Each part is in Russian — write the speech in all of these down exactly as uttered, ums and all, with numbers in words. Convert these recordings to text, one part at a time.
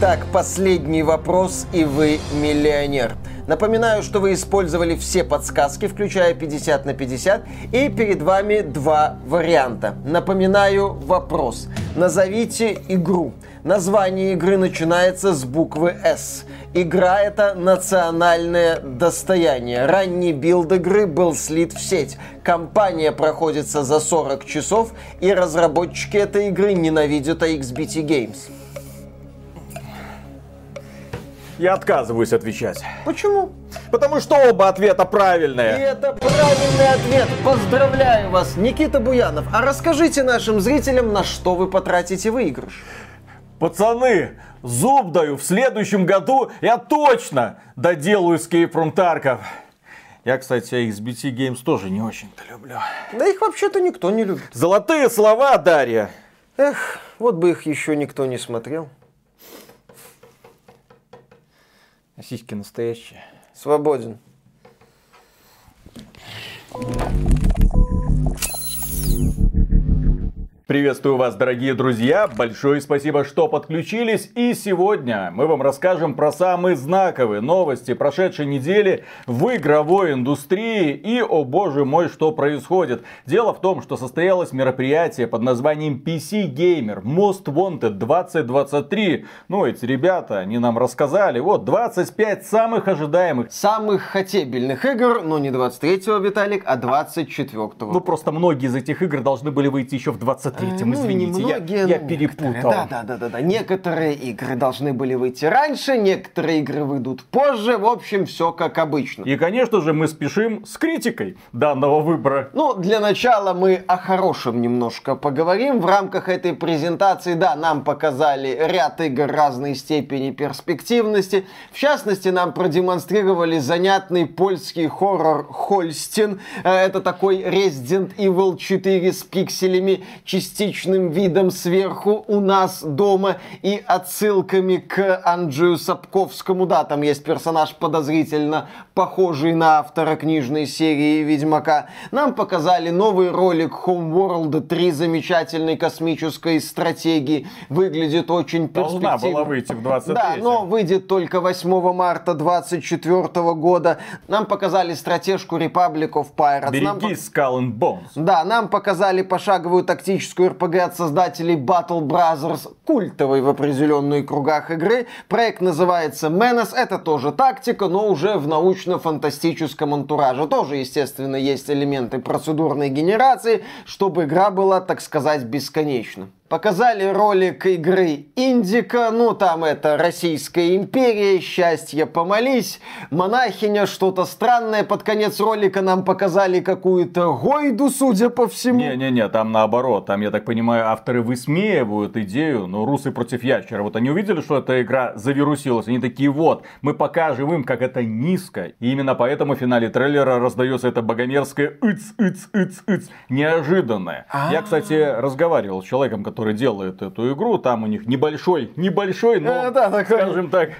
Итак, последний вопрос, и вы миллионер. Напоминаю, что вы использовали все подсказки, включая пятьдесят на пятьдесят, и перед вами два варианта. Напоминаю вопрос. Назовите игру. Название игры начинается с буквы «С». Игра — это национальное достояние. Ранний билд игры был слит в сеть. Компания проходится за сорок часов, и разработчики этой игры ненавидят икс би ти Games. Я отказываюсь отвечать. Почему? Потому что оба ответа правильные. И это правильный ответ. Поздравляю вас, Никита Буянов. А расскажите нашим зрителям, на что вы потратите выигрыш. Пацаны, зуб даю, в следующем году я точно доделаю Escape from Tarkov. Я, кстати, икс би ти Games тоже не очень-то люблю. Да их вообще-то никто не любит. Золотые слова, Дарья. Эх, вот бы их еще никто не смотрел. Сиськи настоящие. Свободен. Приветствую вас, дорогие друзья. Большое спасибо, что подключились. И сегодня мы вам расскажем про самые знаковые новости прошедшей недели в игровой индустрии. И, о боже мой, что происходит. Дело в том, что состоялось мероприятие под названием пи си Gamer Most Wanted двадцать двадцать три. Ну, эти ребята, они нам рассказали. Вот, двадцать пять самых ожидаемых. Самых хотебельных игр, но не двадцать третьего, Виталик, а двадцать четвёртого. Ну, просто многие из этих игр должны были выйти еще в двадцать третьем. Извините, ну, многие, я, я перепутал. Да, да, да, да, да. Некоторые игры должны были выйти раньше, некоторые игры выйдут позже. В общем, все как обычно. И, конечно же, мы спешим с критикой данного выбора. Ну, для начала мы о хорошем немножко поговорим. В рамках этой презентации, да, нам показали ряд игр разной степени перспективности. В частности, нам продемонстрировали занятный польский хоррор Хольстин. Это такой Resident Evil четыре с пикселями, частичным видом сверху у нас дома и отсылками к Анджею Сапковскому. Да, там есть персонаж, подозрительно похожий на автора книжной серии «Ведьмака». Нам показали новый ролик Homeworld три, замечательной космической стратегии. Выглядит очень перспективно. Должна была выйти в двадцать третьем. Да, но выйдет только восьмого марта две тысячи двадцать четвёртого года. Нам показали стратежку Republic of Pirates. Береги нам... Skull and Bones. Да, нам показали пошаговую тактику, тактическую РПГ от создателей Battle Brothers, культовой в определенных кругах игры. Проект называется Menace. Это тоже тактика, но уже в научно-фантастическом антураже. Тоже, естественно, есть элементы процедурной генерации, чтобы игра была, так сказать, бесконечна. Показали ролик игры Индика, ну там это Российская империя, счастье, помолись, монахиня, что-то странное. Под конец ролика нам показали какую-то гойду, судя по всему. Не-не-не, там наоборот, там, я так понимаю, авторы высмеивают идею, ну, русы против ящера. Вот они увидели, что эта игра завирусилась, они такие, вот, мы покажем им, как это низко. И именно поэтому в финале трейлера раздается это богомерзкое «Иц-иц-иц-иц», неожиданное. Я, кстати, разговаривал с человеком, который... который делает эту игру, там у них небольшой, небольшой, но, а, да, такой, скажем так,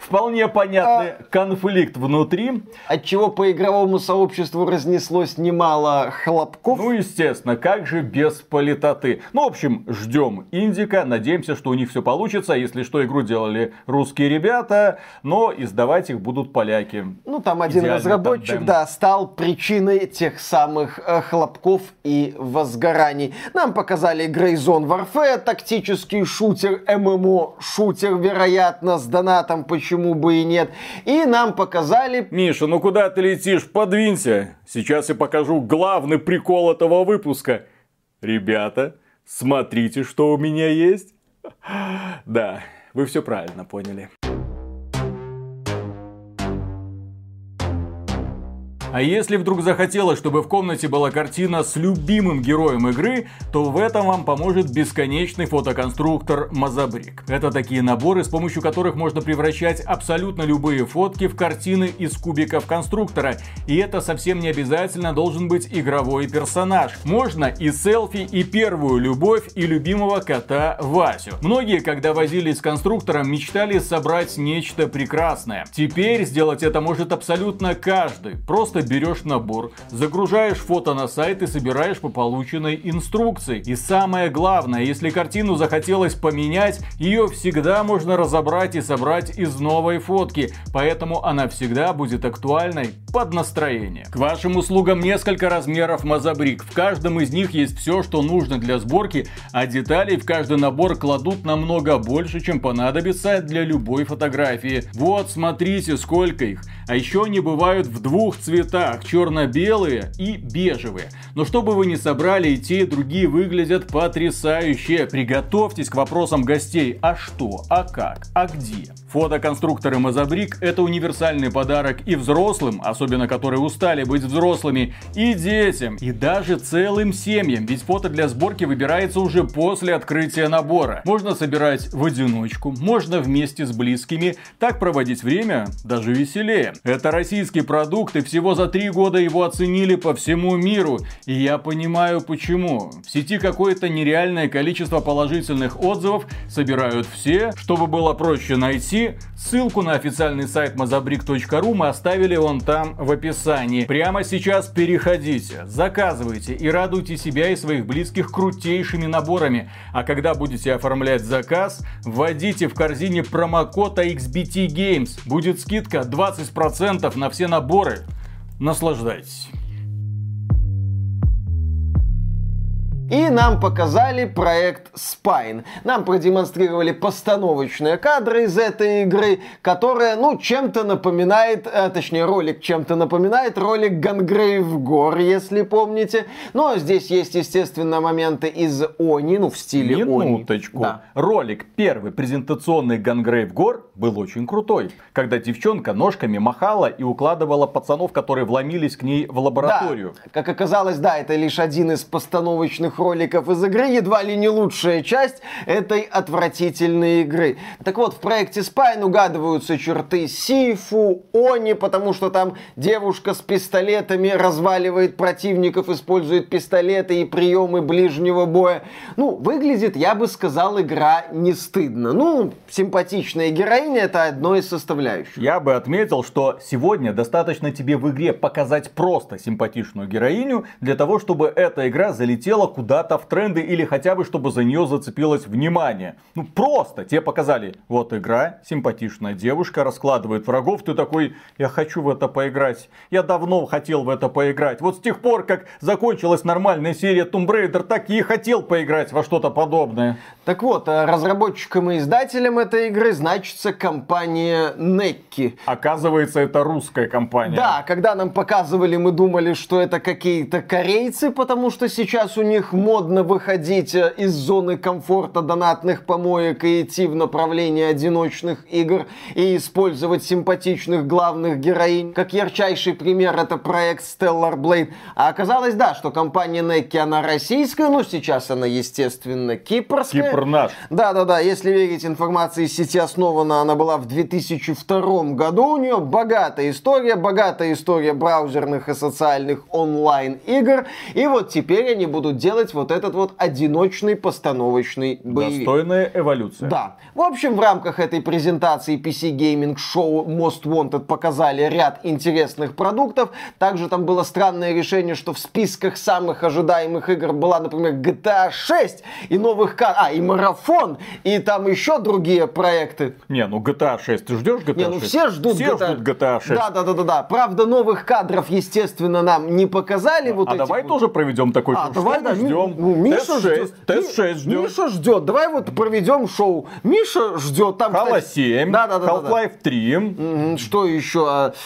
вполне понятный а... конфликт внутри. Отчего по игровому сообществу разнеслось немало хлопков. Ну, естественно, как же без политоты. Ну, в общем, ждем Индика, надеемся, что у них все получится. Если что, игру делали русские ребята, но издавать их будут поляки. Ну, там один идеальный разработчик, тандем, да, стал причиной тех самых хлопков и возгораний. Нам показали Грейзон Варфейс. Тактический шутер, ММО-шутер, вероятно, с донатом, почему бы и нет. И нам показали... Миша, ну куда ты летишь? Подвинься. Сейчас я покажу главный прикол этого выпуска. Ребята, смотрите, что у меня есть. Да, вы все правильно поняли. А если вдруг захотелось, чтобы в комнате была картина с любимым героем игры, то в этом вам поможет бесконечный фотоконструктор Mozabrick. Это такие наборы, с помощью которых можно превращать абсолютно любые фотки в картины из кубиков конструктора. И это совсем не обязательно должен быть игровой персонаж. Можно и селфи, и первую любовь, и любимого кота Васю. Многие, когда возились с конструктором, мечтали собрать нечто прекрасное. Теперь сделать это может абсолютно каждый. Просто просто берешь набор, загружаешь фото на сайт и собираешь по полученной инструкции. И самое главное, если картину захотелось поменять, ее всегда можно разобрать и собрать из новой фотки, поэтому она всегда будет актуальной под настроение. К вашим услугам несколько размеров Мозабрик. В каждом из них есть все, что нужно для сборки, а деталей в каждый набор кладут намного больше, чем понадобится для любой фотографии. Вот, смотрите, сколько их. А еще они бывают в двух цветах, черно-белые и бежевые. Но что бы вы ни собрали, и те, и другие выглядят потрясающе. Приготовьтесь к вопросам гостей: а что, а как, а где? Фотоконструкторы Мозабрик — это универсальный подарок и взрослым, особенно которые устали быть взрослыми, и детям, и даже целым семьям, ведь фото для сборки выбирается уже после открытия набора. Можно собирать в одиночку, можно вместе с близкими, так проводить время даже веселее. Это российский продукт, и всего за три года его оценили по всему миру, и я понимаю почему. В сети какое-то нереальное количество положительных отзывов, собирают все, чтобы было проще найти. Ссылку на официальный сайт мозабрик точка ру мы оставили вон там в описании. Прямо сейчас переходите, заказывайте и радуйте себя и своих близких крутейшими наборами. А когда будете оформлять заказ, вводите в корзине промокод икс би ти геймс. Будет скидка двадцать процентов на все наборы. Наслаждайтесь. И нам показали проект Spine. Нам продемонстрировали постановочные кадры из этой игры, которая, ну, чем-то напоминает, а, точнее, ролик чем-то напоминает ролик Гангрейв Гор, если помните. Но здесь есть, естественно, моменты из Они, ну, в стиле Минуточку. Они. Минуточку. Да. Ролик первый презентационный Гангрейв Гор был очень крутой, когда девчонка ножками махала и укладывала пацанов, которые вломились к ней в лабораторию. Да. Как оказалось, да, это лишь один из постановочных роликов из игры, едва ли не лучшая часть этой отвратительной игры. Так вот, в проекте Spine угадываются черты Сифу, Они, потому что там девушка с пистолетами разваливает противников, использует пистолеты и приемы ближнего боя. Ну, выглядит, я бы сказал, игра не стыдно. Ну, симпатичная героиня — это одно из составляющих. Я бы отметил, что сегодня достаточно тебе в игре показать просто симпатичную героиню для того, чтобы эта игра залетела куда куда-то в тренды или хотя бы чтобы за нее зацепилось внимание. Ну просто тебе показали: вот игра, симпатичная девушка раскладывает врагов, ты такой: я хочу в это поиграть, я давно хотел в это поиграть. Вот с тех пор, как закончилась нормальная серия Tomb Raider, так и хотел поиграть во что-то подобное. Так вот, разработчиком и издателем этой игры значится компания Nekki. Оказывается, это русская компания. Да, когда нам показывали, мы думали, что это какие-то корейцы, потому что сейчас у них модно выходить из зоны комфорта донатных помоек и идти в направлении одиночных игр и использовать симпатичных главных героинь. Как ярчайший пример, это проект Stellar Blade. А оказалось, да, что компания Nekki, она российская, но сейчас она, естественно, кипрская. Кипр наш. Да-да-да, если верить информации из сети, основана она была в две тысячи втором году. У нее богатая история, богатая история браузерных и социальных онлайн-игр. И вот теперь они будут делать вот этот вот одиночный постановочный боевик. Достойная эволюция. Да. В общем, в рамках этой презентации пи си Gaming Show Most Wanted показали ряд интересных продуктов. Также там было странное решение, что в списках самых ожидаемых игр была, например, джи ти эй шесть и новых... А, и Марафон, и там еще другие проекты. Не, ну джи ти эй шесть, ты ждешь джи ти эй шесть? Не, ну все ждут, все джи ти эй... ждут джи ти эй шесть. Да, да, да, да, да. Правда, новых кадров, естественно, нам не показали. А, вот а эти давай вот... тоже проведем такой а, давай, да. Ждем. Ну, Миша ждет. Тест шесть ждем. Миша ждет. Давай вот проведем шоу. Миша ждет. Там, Хала семь, да, да, да, Half-Life три. Mm-hmm. Что еще?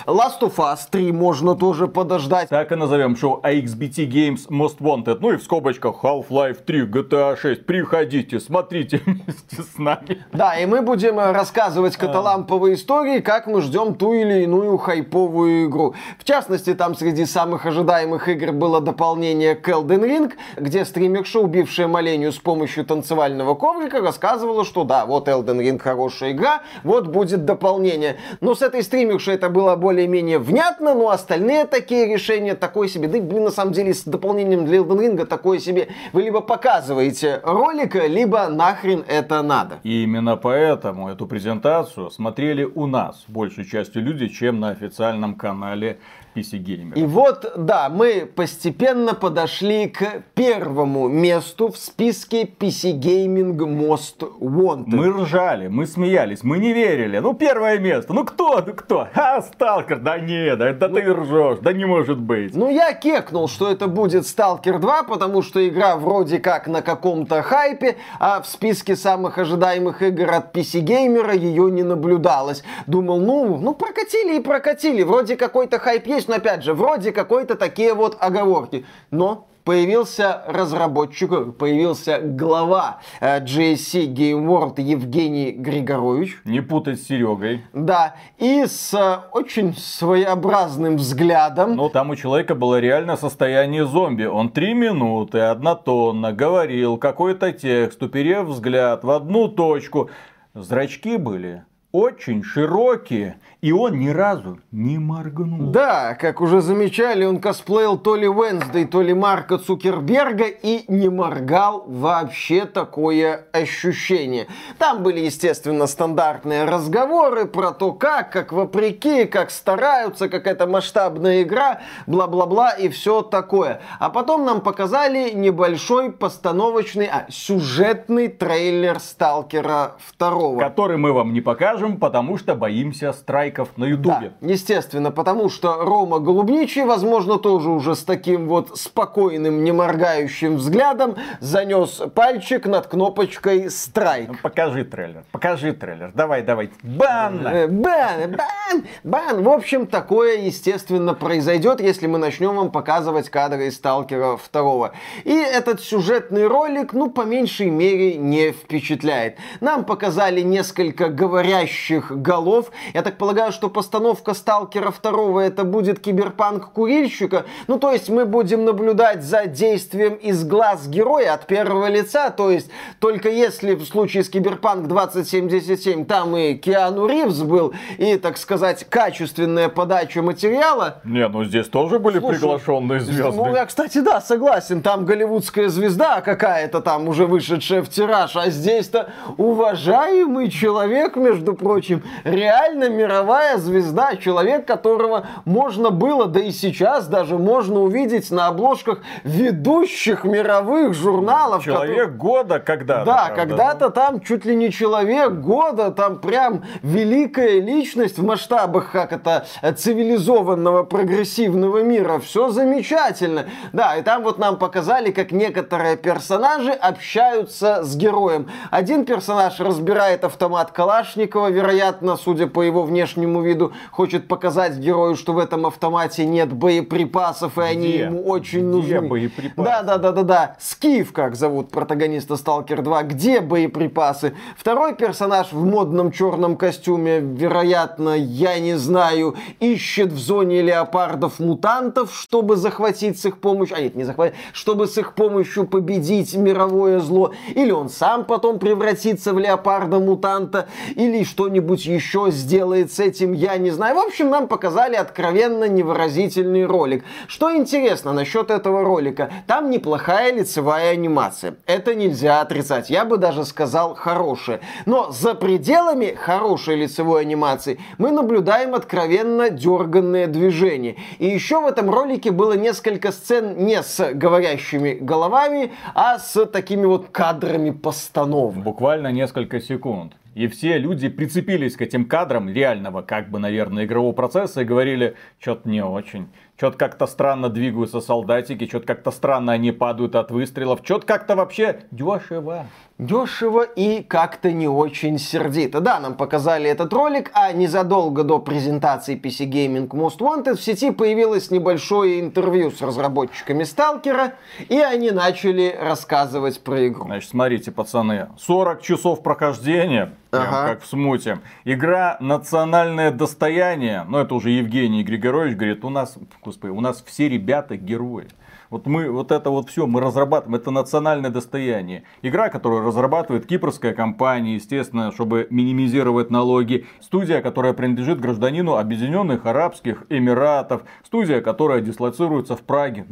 Last of Us три можно тоже подождать. Так и назовем шоу икс би ти Games Most Wanted. Ну и в скобочках Half-Life три, джи ти эй шесть. Приходите, смотрите вместе с нами. Да, и мы будем рассказывать каталамповые истории, как мы ждем ту или иную хайповую игру. В частности, там среди самых ожидаемых игр было дополнение к Elden Ring, где стримерша, убившая Маленью с помощью танцевального коврика, рассказывала, что да, вот Elden Ring хорошая игра, вот будет дополнение. Но с этой стримершей это было более-менее внятно, но остальные такие решения такое себе. Да и, блин, на самом деле, с дополнением для Elden Ring такое себе. Вы либо показываете ролик, либо нахрен это надо. И именно поэтому эту презентацию смотрели у нас большей частью люди, чем на официальном канале пи си-геймеров. И вот, да, мы постепенно подошли к первому месту в списке пи си-гейминг Most Wanted. Мы ржали, мы смеялись, мы не верили. Ну, первое место. Ну, кто? Ну, кто? А, Сталкер. Да нет, да, да ну, ты ржешь. Да не может быть. Ну, я кекнул, что это будет Сталкер два, потому что игра вроде как на каком-то хайпе, а в списке самых ожидаемых игр от пи си-геймера ее не наблюдалось. Думал, ну, ну, прокатили и прокатили. Вроде какой-то хайп есть, но опять же, вроде какой-то такие вот оговорки. Но появился разработчик, появился глава джи эс си Game World Евгений Григорович. Не путать с Серегой. Да, и с очень своеобразным взглядом. Ну, там у человека было реально состояние зомби. Он три минуты однотонно говорил какой-то текст, уперев взгляд в одну точку. Зрачки были очень широкие, и он ни разу не моргнул. Да, как уже замечали, он косплеил то ли Уэнсдей, то ли Марка Цукерберга и не моргал вообще, такое ощущение. Там были, естественно, стандартные разговоры про то, как, как вопреки, как стараются, как это масштабная игра, бла-бла-бла и все такое. А потом нам показали небольшой постановочный, а, сюжетный трейлер Сталкера два. Который мы вам не покажем, потому что боимся страйков на ютубе. Да, естественно, потому что Рома Голубничий, возможно, тоже уже с таким вот спокойным, не моргающим взглядом занес пальчик над кнопочкой страйк. Ну, покажи трейлер, покажи трейлер. Давай, давай. Бан! Бан! Бан! Бан! В общем, такое, естественно, произойдет, если мы начнем вам показывать кадры из Сталкера два. И этот сюжетный ролик, ну, по меньшей мере, не впечатляет. Нам показали несколько говорящих голов. Я так полагаю, что постановка Сталкера два это будет киберпанк курильщика. Ну, то есть мы будем наблюдать за действием из глаз героя от первого лица. То есть только если в случае с Киберпанк двадцать семьдесят семь там и Киану Ривз был, и, так сказать, качественная подача материала. Не, ну здесь тоже были, слушай, приглашенные звезды. Ну, я, кстати, да, согласен. Там голливудская звезда какая-то там уже вышедшая в тираж, а здесь-то уважаемый человек, между прочим, реально мировая звезда, человек, которого можно было, да и сейчас даже можно увидеть на обложках ведущих мировых журналов. Человек который... года когда-то. Да, когда-то там чуть ли не человек года, там прям великая личность в масштабах, как это, цивилизованного прогрессивного мира. Все замечательно. Да, и там вот нам показали, как некоторые персонажи общаются с героем. Один персонаж разбирает автомат Калашникова, вероятно, судя по его внешнему виду, хочет показать герою, что в этом автомате нет боеприпасов, и они где? Ему очень где нужны. Да, да, да, да, да. Скиф, как зовут протагониста Сталкер два, где боеприпасы? Второй персонаж в модном черном костюме, вероятно, я не знаю, ищет в зоне леопардов мутантов, чтобы захватить с их помощью, а нет, не захватить, чтобы с их помощью победить мировое зло, или он сам потом превратится в леопарда-мутанта, или что-нибудь еще сделает с этим, я не знаю. В общем, нам показали откровенно невыразительный ролик. Что интересно насчет этого ролика? Там неплохая лицевая анимация. Это нельзя отрицать. Я бы даже сказал, хорошая. Но за пределами хорошей лицевой анимации мы наблюдаем откровенно дерганные движения. И еще в этом ролике было несколько сцен не с говорящими головами, а с такими вот кадрами постановок. Буквально несколько секунд. И все люди прицепились к этим кадрам реального, как бы, наверное, игрового процесса и говорили, что-то не очень. Что-то как-то странно двигаются солдатики, что-то как-то странно они падают от выстрелов, что-то как-то вообще дешево. Дешево и как-то не очень сердито. Да, нам показали этот ролик, а незадолго до презентации пи си Gaming Most Wanted в сети появилось небольшое интервью с разработчиками Сталкера, и они начали рассказывать про игру. Значит, смотрите, пацаны, сорок часов прохождения, прям ага. как в смуте. Игра «Национальное достояние». Но это уже Евгений Григорович говорит, у нас, господи, у нас все ребята герои. Вот мы вот это вот все мы разрабатываем, это национальное достояние. Игра, которую разрабатывает кипрская компания, естественно, чтобы минимизировать налоги. Студия, которая принадлежит гражданину Объединенных Арабских Эмиратов. Студия, которая дислоцируется в Праге.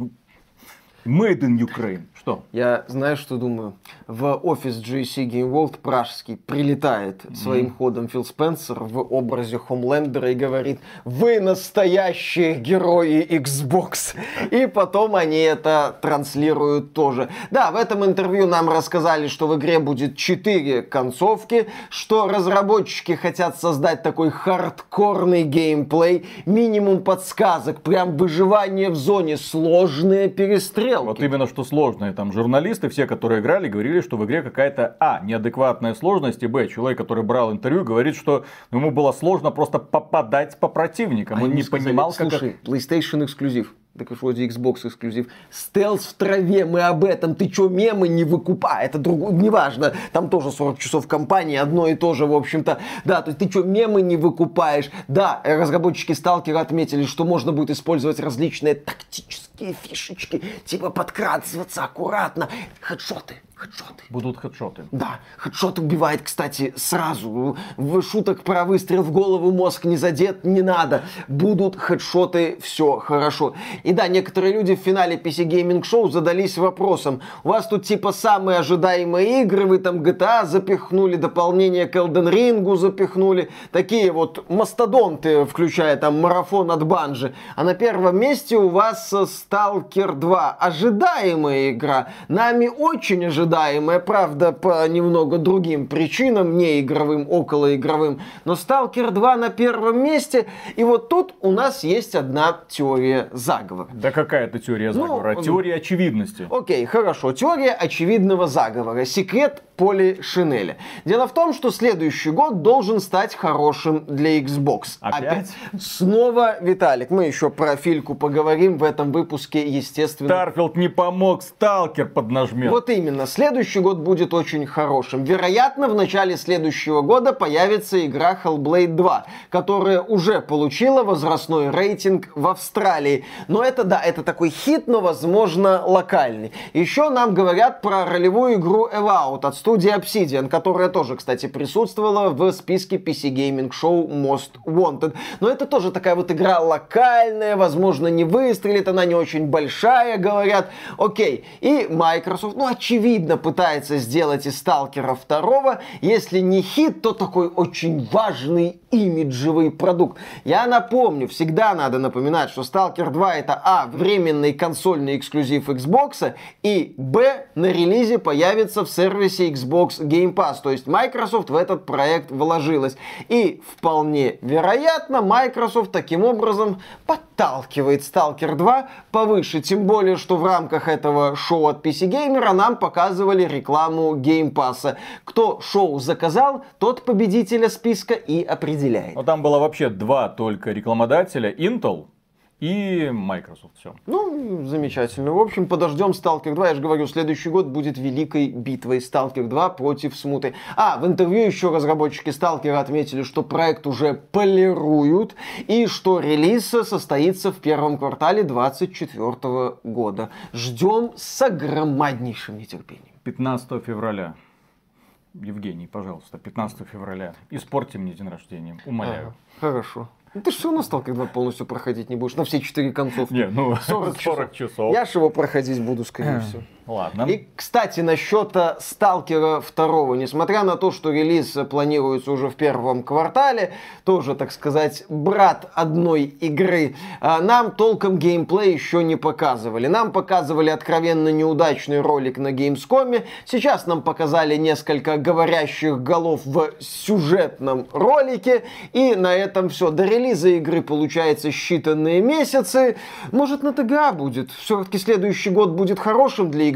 Made in Ukraine. Что? Я знаю, что думаю. В офис джи эс си Game World пражский прилетает mm-hmm. своим ходом Фил Спенсер в образе Хомлендера и говорит: «Вы настоящие герои Xbox!» И потом они это транслируют тоже. Да, в этом интервью нам рассказали, что в игре будет четыре концовки, что разработчики хотят создать такой хардкорный геймплей, минимум подсказок, прям выживание в зоне, сложные перестрелки. Вот именно что сложные. Там журналисты, все, которые играли, говорили, что в игре какая-то а. неадекватная сложность, и б. человек, который брал интервью, говорит, что ему было сложно просто попадать по противникам. Он а не сказали, понимал, как... Слушай, PlayStation эксклюзив. Так уж вроде Xbox эксклюзив. Стелс в траве, мы об этом. Ты чё, мемы не выкупай? Это друг... неважно. Там тоже сорок часов компании, одно и то же, в общем-то. Да, то есть ты чё, мемы не выкупаешь? Да, разработчики Сталкера отметили, что можно будет использовать различные тактические фишечки, типа подкрадываться аккуратно, хедшоты. Хедшоты. Будут хедшоты. Да, хедшот убивает, кстати, сразу. Шуток про выстрел в голову, мозг не задет, не надо. Будут хедшоты, все хорошо. И да, некоторые люди в финале пи си Gaming Show задались вопросом: у вас тут типа самые ожидаемые игры, вы там джи ти эй запихнули, дополнение к Elden Ring запихнули, такие вот мастодонты, включая там марафон от Банжи. А на первом месте у вас Сталкер два. Ожидаемая игра. Нами очень ожидаемая. Ожидаемое, правда, по немного другим причинам, не игровым, около игровым, но Сталкер два на первом месте, и вот тут у нас есть одна теория заговора. Да какая это теория заговора? Ну, теория очевидности. Окей, хорошо, теория очевидного заговора, секрет Полишинеля. Дело в том, что следующий год должен стать хорошим для Xbox. Опять? Опять. Снова, Виталик, мы еще про Фильку поговорим в этом выпуске, естественно. Старфилд не помог, Сталкер поднажмет. Вот именно. Следующий год будет очень хорошим. Вероятно, в начале следующего года появится игра Hellblade два, которая уже получила возрастной рейтинг в Австралии. Но это, да, это такой хит, но, возможно, локальный. Еще нам говорят про ролевую игру Evout от студии Obsidian, которая тоже, кстати, присутствовала в списке пи си Gaming Show Most Wanted. Но это тоже такая вот игра локальная, возможно, не выстрелит, она не очень большая, говорят. Окей. И Microsoft, ну, очевидно, пытается сделать из Сталкера два, если не хит, то такой очень важный имиджевый продукт. Я напомню, всегда надо напоминать, что Сталкер два это а. временный консольный эксклюзив Xbox, и б. на релизе появится в сервисе Xbox Game Pass, то есть Microsoft в этот проект вложилась. И вполне вероятно, Microsoft таким образом подталкивает Сталкер два повыше, тем более, что в рамках этого шоу от пи си Gamer нам показывают рекламу геймпасса. Кто шоу заказал, тот победителя списка и определяет. Но там было вообще два только рекламодателя: Intel и Microsoft. Все. Ну, замечательно. В общем, подождем Сталкер два. Я же говорю, следующий год будет великой битвой. Сталкер два против смуты. А, в интервью еще разработчики Сталкера отметили, что проект уже полируют и что релиз состоится в первом квартале двадцать четвёртого года. Ждем с огромнейшим нетерпением. пятнадцатого февраля. Евгений, пожалуйста, пятнадцатого февраля. Испорьте мне день рождения. Умоляю. А, хорошо. Ты же все равно Сталкер два полностью проходить не будешь. На все четыре концовки. Не, ну, сорок, сорок часов. часов. Я же его проходить буду, скорее всего. Ладно. И, кстати, насчет Сталкера два. Несмотря на то, что релиз планируется уже в первом квартале, тоже, так сказать, брат одной игры, нам толком геймплей еще не показывали. Нам показывали откровенно неудачный ролик на Gamescom. Сейчас нам показали несколько говорящих голов в сюжетном ролике. И на этом все. До релиза игры, получается, считанные месяцы. Может, на ТГА будет. Все-таки следующий год будет хорошим для Xbox.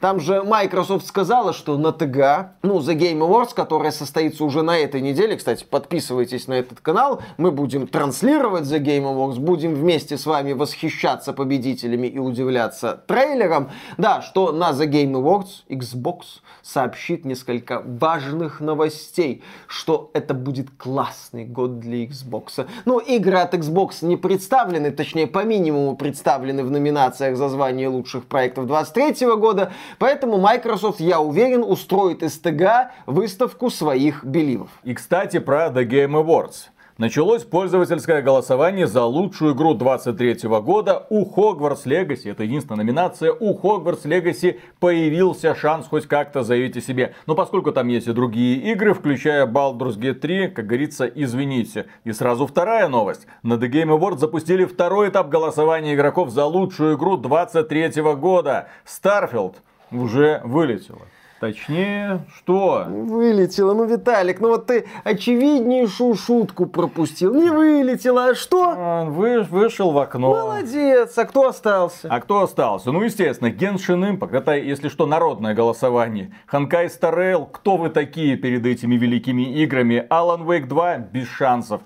Там же Microsoft сказала, что на ТГА, ну, The Game Awards, которая состоится уже на этой неделе, кстати, подписывайтесь на этот канал, мы будем транслировать The Game Awards, будем вместе с вами восхищаться победителями и удивляться трейлерам. Да, что на The Game Awards Xbox сообщит несколько важных новостей, что это будет классный год для Xbox. Ну, игры от Xbox не представлены, точнее, по минимуму представлены в номинациях за звание лучших проектов двадцать третьего года, поэтому Microsoft, я уверен, устроит из ТГА выставку своих беливов. И, кстати, про The Game Awards. началось пользовательское голосование за лучшую игру двадцать третьего года у Hogwarts Legacy. Это единственная номинация. У Hogwarts Legacy появился шанс хоть как-то заявить о себе. Но поскольку там есть и другие игры, включая Baldur's Gate три, как говорится, извините. И сразу вторая новость. На The Game Awards запустили второй этап голосования игроков за лучшую игру двадцать третьего года. Starfield уже вылетела. Точнее, что? Вылетела. Ну, Виталик, ну вот ты очевиднейшую шутку пропустил. Не вылетела, а что? Вы, вышел в окно. Молодец. А кто остался? А кто остался? Ну, естественно, Genshin Impact. Это, если что, народное голосование. Honkai Star Rail. Кто вы такие перед этими великими играми? Alan Wake два. Без шансов.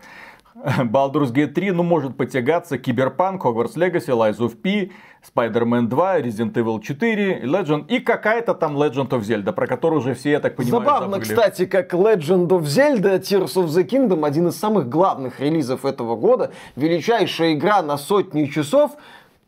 Baldur's Gate три. Ну, может потягаться. Киберпанк, Hogwarts Legacy, Lies of P, Спайдермен два, Resident Evil четыре, Legend и какая-то там Legend of Zelda, про которую уже все, я так понимаю, забавно, забыли. Кстати, как Legend of Zelda, Tears of the Kingdom, один из самых главных релизов этого года, величайшая игра на сотни часов,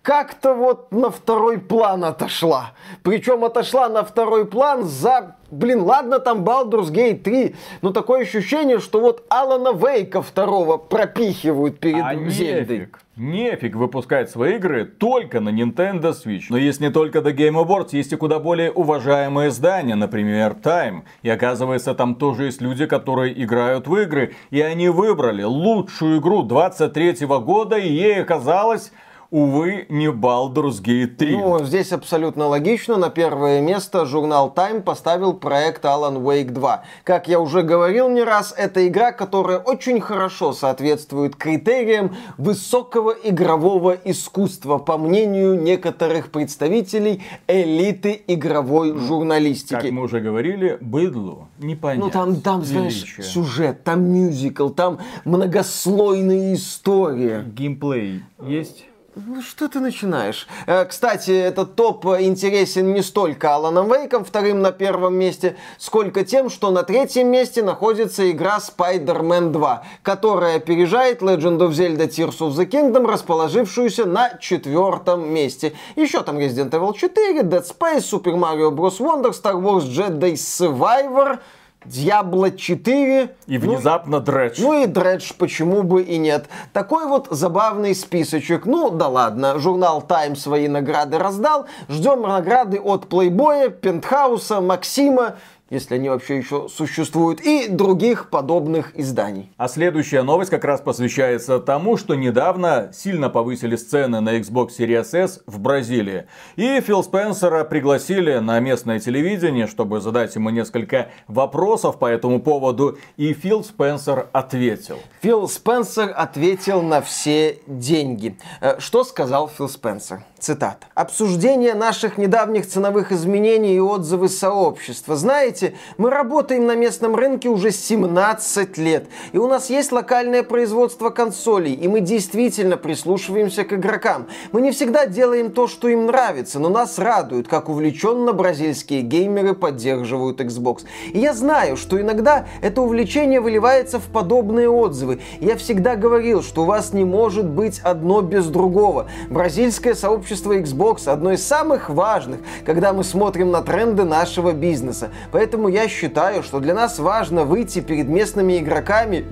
как-то вот на второй план отошла. Причем отошла на второй план за... Блин, ладно там Baldur's Gate три, но такое ощущение, что вот Алана Вейка второго пропихивают перед а Зельдой. Нефиг, нефиг выпускать свои игры только на Nintendo Switch. Но есть не только The Game Awards, есть и куда более уважаемые издания, например, Time. И оказывается, там тоже есть люди, которые играют в игры. И они выбрали лучшую игру двадцать третьего года, и ей оказалось... Увы, не Baldur's Gate три. Ну, здесь абсолютно логично. На первое место журнал Time поставил проект Alan Wake два. Как я уже говорил не раз, это игра, которая очень хорошо соответствует критериям высокого игрового искусства, по мнению некоторых представителей элиты игровой журналистики. Как мы уже говорили, быдлу не понять. Ну, там, там знаешь, сюжет, там мюзикл, там многослойная история. Геймплей есть? Ну, что ты начинаешь? Кстати, этот топ интересен не столько Аланом Вейком, вторым на первом месте, сколько тем, что на третьем месте находится игра Спайдермен два, которая опережает Legend of Zelda Tears of the Kingdom, расположившуюся на четвертом месте. Еще там Resident Evil четыре, Dead Space, Super Mario Bros. Wonder, Star Wars Jedi Survivor... Диабло четыре. И внезапно ну, Дредж. Ну и Дредж, почему бы и нет. Такой вот забавный списочек. Ну да ладно, журнал Time свои награды раздал. Ждем награды от Playboy, Пентхауса, Максима, если они вообще еще существуют, и других подобных изданий. А следующая новость как раз посвящается тому, что недавно сильно повысили цены на Xbox Series эс в Бразилии. И Фил Спенсера пригласили на местное телевидение, чтобы задать ему несколько вопросов по этому поводу. И Фил Спенсер ответил. Фил Спенсер ответил на все деньги. Что сказал Фил Спенсер? Цитата. «Обсуждение наших недавних ценовых изменений и отзывы сообщества. Знаете, мы работаем на местном рынке уже семнадцать лет, и у нас есть локальное производство консолей, и мы действительно прислушиваемся к игрокам. Мы не всегда делаем то, что им нравится, но нас радует, как увлеченно бразильские геймеры поддерживают Xbox. И я знаю, что иногда это увлечение выливается в подобные отзывы. Я всегда говорил, что у вас не может быть одно без другого. Бразильское сообщество Xbox одно из самых важных, когда мы смотрим на тренды нашего бизнеса. Поэтому я считаю, что для нас важно выйти перед местными игроками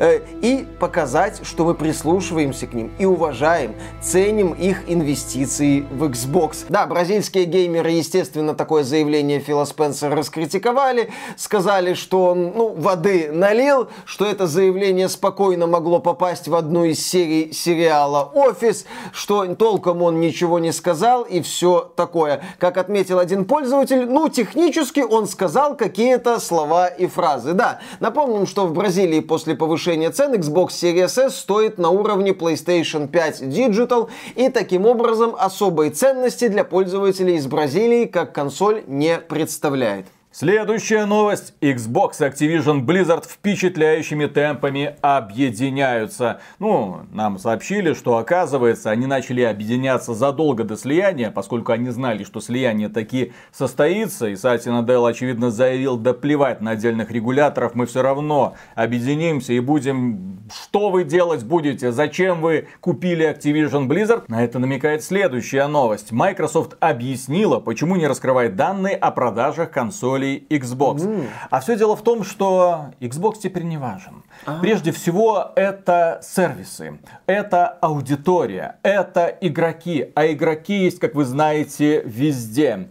э, и показать, что мы прислушиваемся к ним и уважаем, ценим их инвестиции в Xbox. Да, бразильские геймеры, естественно, такое заявление Фила Спенсера раскритиковали, сказали, что он ну, воды налил, что это заявление спокойно могло попасть в одну из серий сериала «Офис», что толком он ничего не сказал и все такое. Как отметил один пользователь, ну, технически он сказал какие-то слова и фразы. Да, напомним, что в Бразилии после повышения цен Xbox Series эс стоит на уровне PlayStation пять Digital, и таким образом особой ценности для пользователей из Бразилии как консоль не представляет. Следующая новость. Xbox и Activision Blizzard впечатляющими темпами объединяются. Ну, нам сообщили, что оказывается, они начали объединяться задолго до слияния, поскольку они знали, что слияние таки состоится. И Сати Наделл, очевидно, заявил, да плевать на отдельных регуляторов, мы все равно объединимся и будем... Что вы делать будете? Зачем вы купили Activision Blizzard? На это намекает следующая новость. Microsoft объяснила, почему не раскрывает данные о продажах консолей консолей Xbox. Mm. А все дело в том, что Xbox теперь не важен. Ah. Прежде всего, это сервисы, это аудитория, это игроки. А игроки есть, как вы знаете, везде.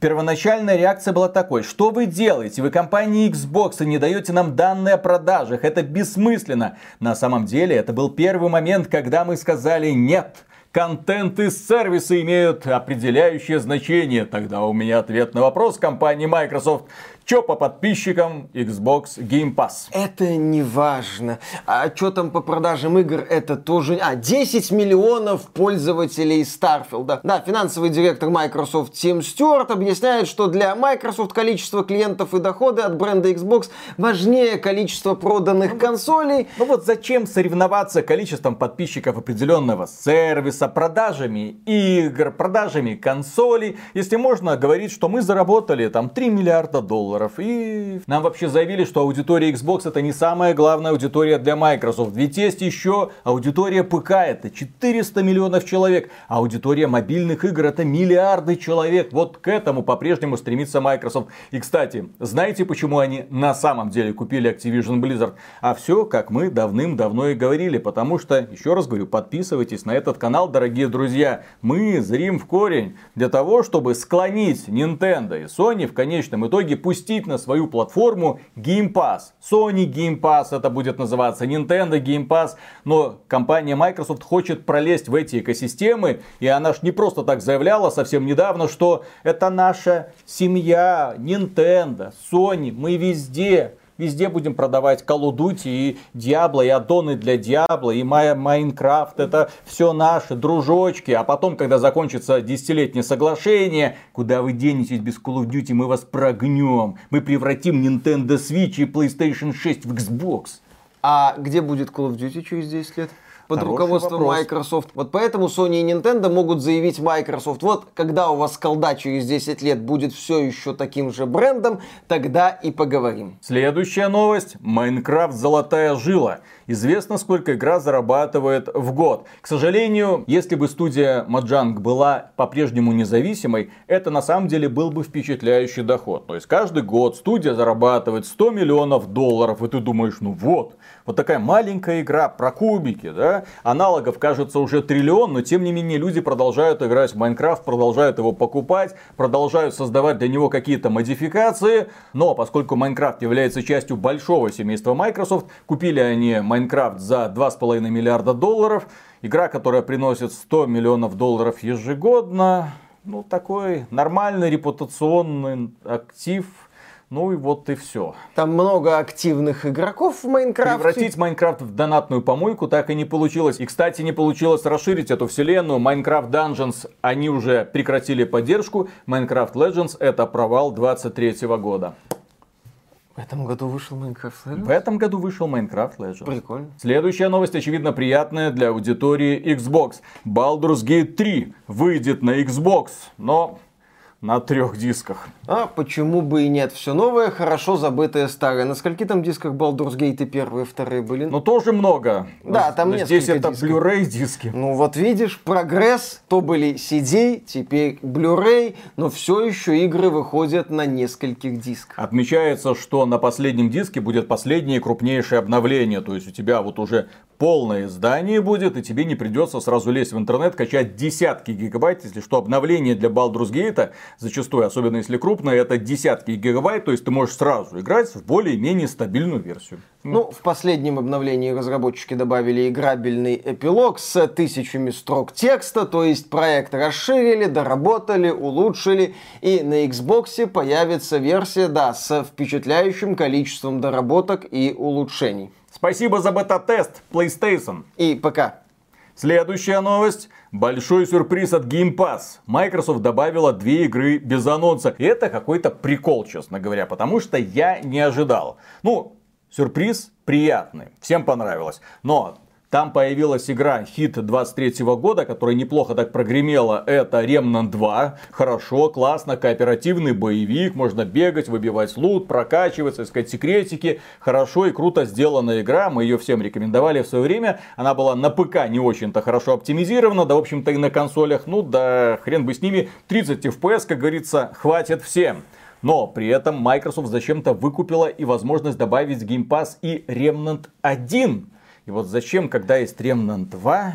Первоначальная реакция была такой: что вы делаете? Вы компании Xbox и не даете нам данные о продажах. Это бессмысленно. На самом деле, это был первый момент, когда мы сказали нет. Контент и сервисы имеют определяющее значение. Тогда у меня ответ на вопрос компании Microsoft. Чё по подписчикам Xbox Game Pass? Это не важно. А чё там по продажам игр, это тоже... А, десять миллионов пользователей Starfield. Да, финансовый директор Microsoft Тим Стюарт объясняет, что для Microsoft количество клиентов и доходы от бренда Xbox важнее количество проданных ну, консолей. Ну вот зачем соревноваться количеством подписчиков определенного сервиса, продажами игр, продажами консолей, если можно говорить, что мы заработали там три миллиарда долларов. И нам вообще заявили, что аудитория Xbox это не самая главная аудитория для Microsoft. Ведь есть еще аудитория ПК, это четыреста миллионов человек. А аудитория мобильных игр это миллиарды человек. Вот к этому по-прежнему стремится Microsoft. И, кстати, знаете, почему они на самом деле купили Activision Blizzard? А все, как мы давным-давно и говорили. Потому что, еще раз говорю, подписывайтесь на этот канал, дорогие друзья. Мы зрим в корень для того, чтобы склонить Nintendo и Sony в конечном итоге пусть на свою платформу Game Pass. Sony Game Pass это будет называться, Nintendo Game Pass. Но компания Microsoft хочет пролезть в эти экосистемы. И она ж не просто так заявляла совсем недавно, что это наша семья, Nintendo, Sony, мы везде. Везде будем продавать Call of Duty и Diablo, и аддоны для Diablo, и Майнкрафт. Это все наши дружочки. А потом, когда закончится десятилетнее соглашение, куда вы денетесь без Call of Duty, мы вас прогнем. Мы превратим Nintendo Switch и PlayStation шесть в Xbox. А где будет Call of Duty через десять лет? Под Хороший руководством вопрос. Microsoft. Вот поэтому Sony и Nintendo могут заявить Microsoft: вот, когда у вас колда через десять лет будет все еще таким же брендом, тогда и поговорим. Следующая новость. Майнкрафт золотая жила. Известно, сколько игра зарабатывает в год. К сожалению, если бы студия Mojang была по-прежнему независимой, это на самом деле был бы впечатляющий доход. То есть каждый год студия зарабатывает сто миллионов долларов. И ты думаешь, ну вот, вот такая маленькая игра про кубики, да? Аналогов, кажется, уже триллион, но тем не менее люди продолжают играть в Майнкрафт, продолжают его покупать, продолжают создавать для него какие-то модификации. Но поскольку Майнкрафт является частью большого семейства Microsoft, купили они Майнкрафт за два с половиной миллиарда долларов. Игра, которая приносит сто миллионов долларов ежегодно. Ну, такой нормальный репутационный актив. Ну и вот и все. Там много активных игроков в Майнкрафте. Превратить Майнкрафт в донатную помойку так и не получилось. И, кстати, не получилось расширить эту вселенную. Minecraft Dungeons, они уже прекратили поддержку. Minecraft Legends это провал двадцать третьего года. В этом году вышел Minecraft Legends? В этом году вышел Minecraft Legends. Прикольно. Следующая новость, очевидно, приятная для аудитории Xbox. Baldur's Gate три выйдет на Xbox, но... на трех дисках. А почему бы и нет? Все новое, хорошо забытое старое. На скольки там дисках Baldur's Gate и первые, вторые были? Ну тоже много. Да, но, там но несколько здесь это дисков. Blu-ray диски. Ну вот видишь, прогресс. То были си ди, теперь Blu-ray, но все еще игры выходят на нескольких дисках. Отмечается, что на последнем диске будет последнее крупнейшее обновление. То есть у тебя вот уже полное издание будет, и тебе не придется сразу лезть в интернет, качать десятки гигабайт, если что, обновление для Baldur's Gate зачастую, особенно если крупное, это десятки гигабайт, то есть ты можешь сразу играть в более-менее стабильную версию. Ну, в последнем обновлении разработчики добавили играбельный эпилог с тысячами строк текста, то есть проект расширили, доработали, улучшили, и на Xbox появится версия, да, с впечатляющим количеством доработок и улучшений. Спасибо за бета-тест, PlayStation. И ПК. Следующая новость. Большой сюрприз от Game Pass. Microsoft добавила две игры без анонса. И это какой-то прикол, честно говоря, потому что я не ожидал. Ну, сюрприз приятный, всем понравилось. Но там появилась игра хит двадцать третьего года, которая неплохо так прогремела. Это Ремнант два. Хорошо, классно, кооперативный боевик. Можно бегать, выбивать лут, прокачиваться, искать секретики. Хорошо и круто сделана игра. Мы ее всем рекомендовали в свое время. Она была на ПК не очень-то хорошо оптимизирована. Да, в общем-то, и на консолях. Ну, да хрен бы с ними. тридцать эф пи эс, как говорится, хватит всем. Но при этом Microsoft зачем-то выкупила и возможность добавить в Game Pass и Ремнант один. И вот зачем, когда есть Ремнант два,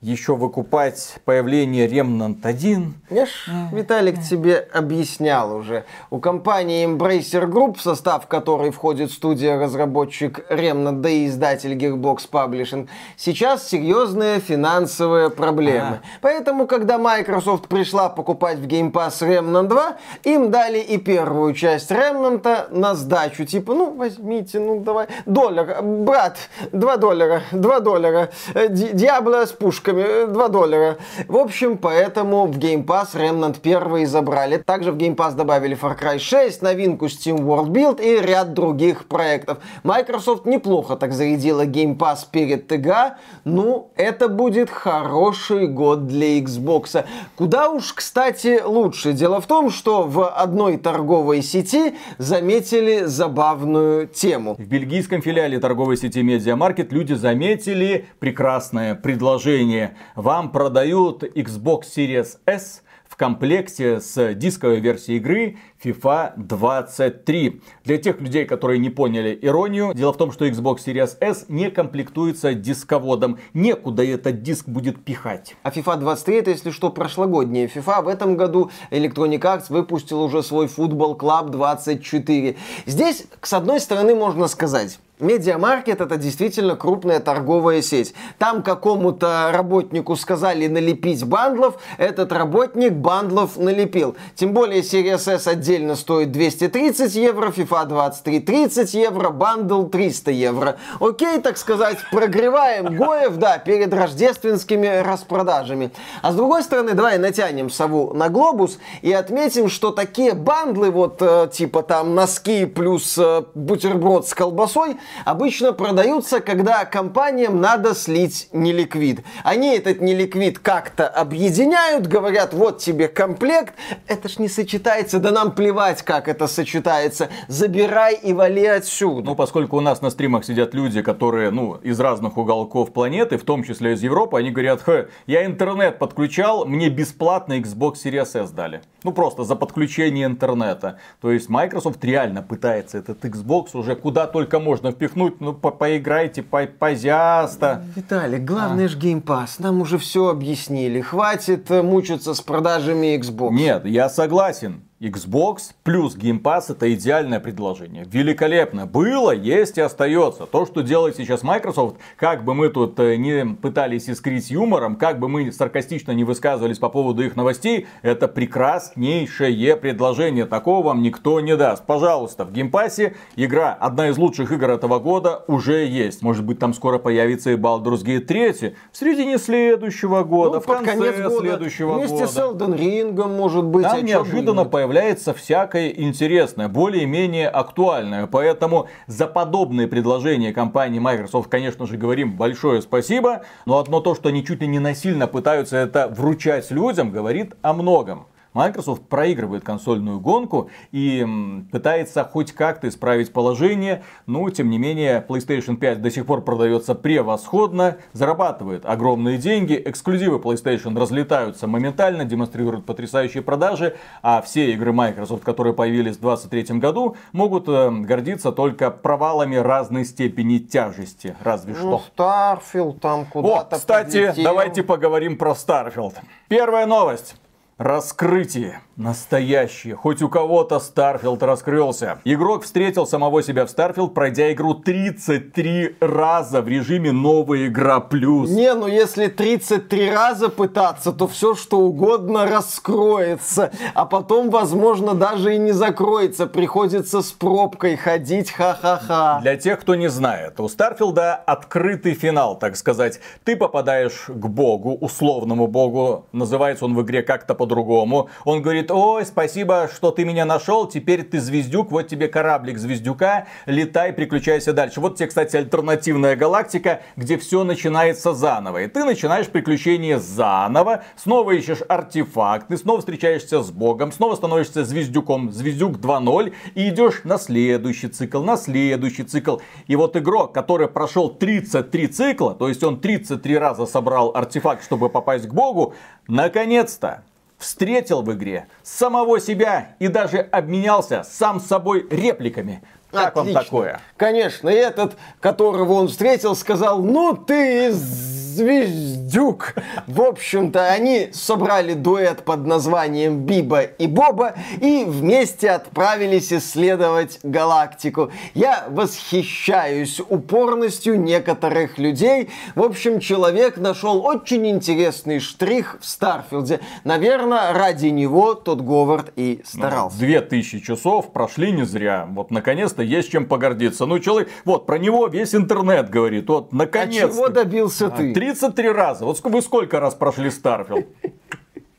еще выкупать появление Ремнант один? Я ж, Виталик, тебе объяснял уже. У компании Embracer Group, в состав которой входит студия-разработчик Remnant, да и издатель Gearbox Publishing, сейчас серьезные финансовые проблемы. А. Поэтому, когда Microsoft пришла покупать в Game Pass Ремнант два, им дали и первую часть Remnant на сдачу. Типа, ну, возьмите, ну, давай. Доллар, брат, два доллара, два доллара. Диабло с пушкой. два доллара. В общем, поэтому в Game Pass Ремнант один забрали. Также в Game Pass добавили Фар Край шесть, новинку Steam World Build и ряд других проектов. Microsoft неплохо так зарядила Game Pass перед ТГА. Ну, это будет хороший год для Xbox. Куда уж, кстати, лучше. Дело в том, что в одной торговой сети заметили забавную тему. В бельгийском филиале торговой сети Медиамаркет люди заметили прекрасное предложение. Вам продают Xbox Series Эс в комплекте с дисковой версией игры FIFA двадцать три. Для тех людей, которые не поняли иронию, дело в том, что Xbox Series Эс не комплектуется дисководом. Некуда этот диск будет пихать. А FIFA двадцать три это, если что, прошлогодняя FIFA. В этом году Electronic Arts выпустил уже свой Футбол Клаб двадцать четыре. Здесь, с одной стороны, можно сказать... Медиамаркет — это действительно крупная торговая сеть. Там какому-то работнику сказали налепить бандлов, этот работник бандлов налепил. Тем более Series Эс отдельно стоит двести тридцать евро, FIFA двадцать три тридцать евро, бандл триста евро. Окей, так сказать, прогреваем гоев, да, перед рождественскими распродажами. А с другой стороны, давай натянем сову на глобус и отметим, что такие бандлы, вот типа там носки плюс бутерброд с колбасой, обычно продаются, когда компаниям надо слить неликвид. Они этот неликвид как-то объединяют, говорят, вот тебе комплект, это ж не сочетается, да нам плевать, как это сочетается, забирай и вали отсюда. Ну, поскольку у нас на стримах сидят люди, которые, ну, из разных уголков планеты, в том числе из Европы, они говорят, хэ, я интернет подключал, мне бесплатно Xbox Series Эс дали. Ну, просто за подключение интернета. То есть, Microsoft реально пытается этот Xbox уже куда только можно впихнуть, ну, по поиграйте, по позяста. Виталик, главное а. же Game Pass. Нам уже все объяснили. Хватит мучиться с продажами Xbox. Нет, я согласен. Xbox плюс Game Pass это идеальное предложение. Великолепно. Было, есть и остается. То, что делает сейчас Microsoft, как бы мы тут не пытались искрить юмором, как бы мы саркастично не высказывались по поводу их новостей, это прекраснейшее предложение. Такого вам никто не даст. Пожалуйста, в Game Pass'е игра, одна из лучших игр этого года, уже есть. Может быть, там скоро появится и Балдурс Гейт три в середине следующего года, ну, в конце конец года, следующего вместе года. Вместе с Elden Ring, может быть. Там неожиданно появится является всякое интересное, более-менее актуальное. Поэтому за подобные предложения компании Microsoft, конечно же, говорим большое спасибо. Но одно то, что они чуть ли не насильно пытаются это вручать людям, говорит о многом. Microsoft проигрывает консольную гонку и пытается хоть как-то исправить положение. Но, тем не менее, PlayStation пять до сих пор продается превосходно, зарабатывает огромные деньги. Эксклюзивы PlayStation разлетаются моментально, демонстрируют потрясающие продажи. А все игры Microsoft, которые появились в две тысячи двадцать третьем году, могут гордиться только провалами разной степени тяжести. Разве ну, что. Starfield там куда-то О, кстати, подлетел. Давайте поговорим про Starfield. Первая новость. Раскрытие. Настоящее. Хоть у кого-то Starfield раскрылся. Игрок встретил самого себя в Starfield, пройдя игру тридцать три раза в режиме «Новая игра плюс». Не, ну если тридцать три раза пытаться, то все что угодно раскроется. А потом, возможно, даже и не закроется. Приходится с пробкой ходить, ха-ха-ха. Для тех, кто не знает, у Starfield'а открытый финал, так сказать. Ты попадаешь к богу, условному богу. Называется он в игре как-то по другому. Он говорит, ой, спасибо, что ты меня нашел, теперь ты звездюк, вот тебе кораблик звездюка, летай, приключайся дальше. Вот тебе, кстати, альтернативная галактика, где все начинается заново. И ты начинаешь приключение заново, снова ищешь артефакты, снова встречаешься с богом, снова становишься звездюком, звездюк два ноль, и идешь на следующий цикл, на следующий цикл. И вот игрок, который прошел тридцать три цикла, то есть он тридцать три раза собрал артефакт, чтобы попасть к богу, наконец-то встретил в игре самого себя и даже обменялся сам с собой репликами. Как вам такое? Конечно, этот, которого он встретил, сказал: ну ты звездюк. В общем-то, они собрали дуэт под названием Биба и Боба и вместе отправились исследовать галактику. Я восхищаюсь упорностью некоторых людей. В общем, человек нашел очень интересный штрих в Старфилде. Наверное, ради него тот Говард и старался. Две тысячи часов прошли не зря. Вот, наконец-то есть чем погордиться. Ну, человек, вот, про него весь интернет говорит. Вот, наконец-то. А чего добился ты? тридцать три раза. Вот вы сколько раз прошли Starfield?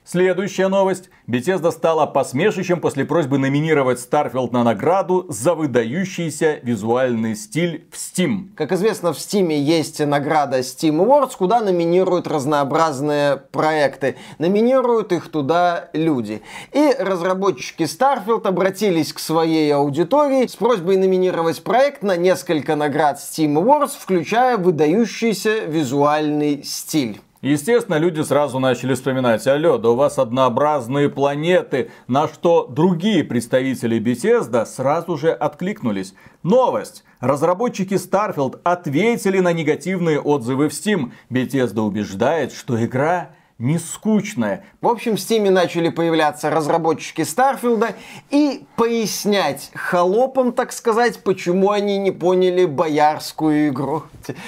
Следующая новость. Bethesda стала посмешищем после просьбы номинировать Starfield на награду за выдающийся визуальный стиль в Steam. Как известно, в Steam есть награда Steam Awards, куда номинируют разнообразные проекты. Номинируют их туда люди. И разработчики Starfield обратились к своей аудитории с просьбой номинировать проект на несколько наград Steam Awards, включая выдающийся визуальный стиль. Естественно, люди сразу начали вспоминать: алло, да у вас однообразные планеты, на что другие представители Bethesda сразу же откликнулись. Новость! Разработчики Starfield ответили на негативные отзывы в Steam. Bethesda убеждает, что игра не скучная. В общем, в Steam начали появляться разработчики Старфилда и пояснять холопам, так сказать, почему они не поняли боярскую игру.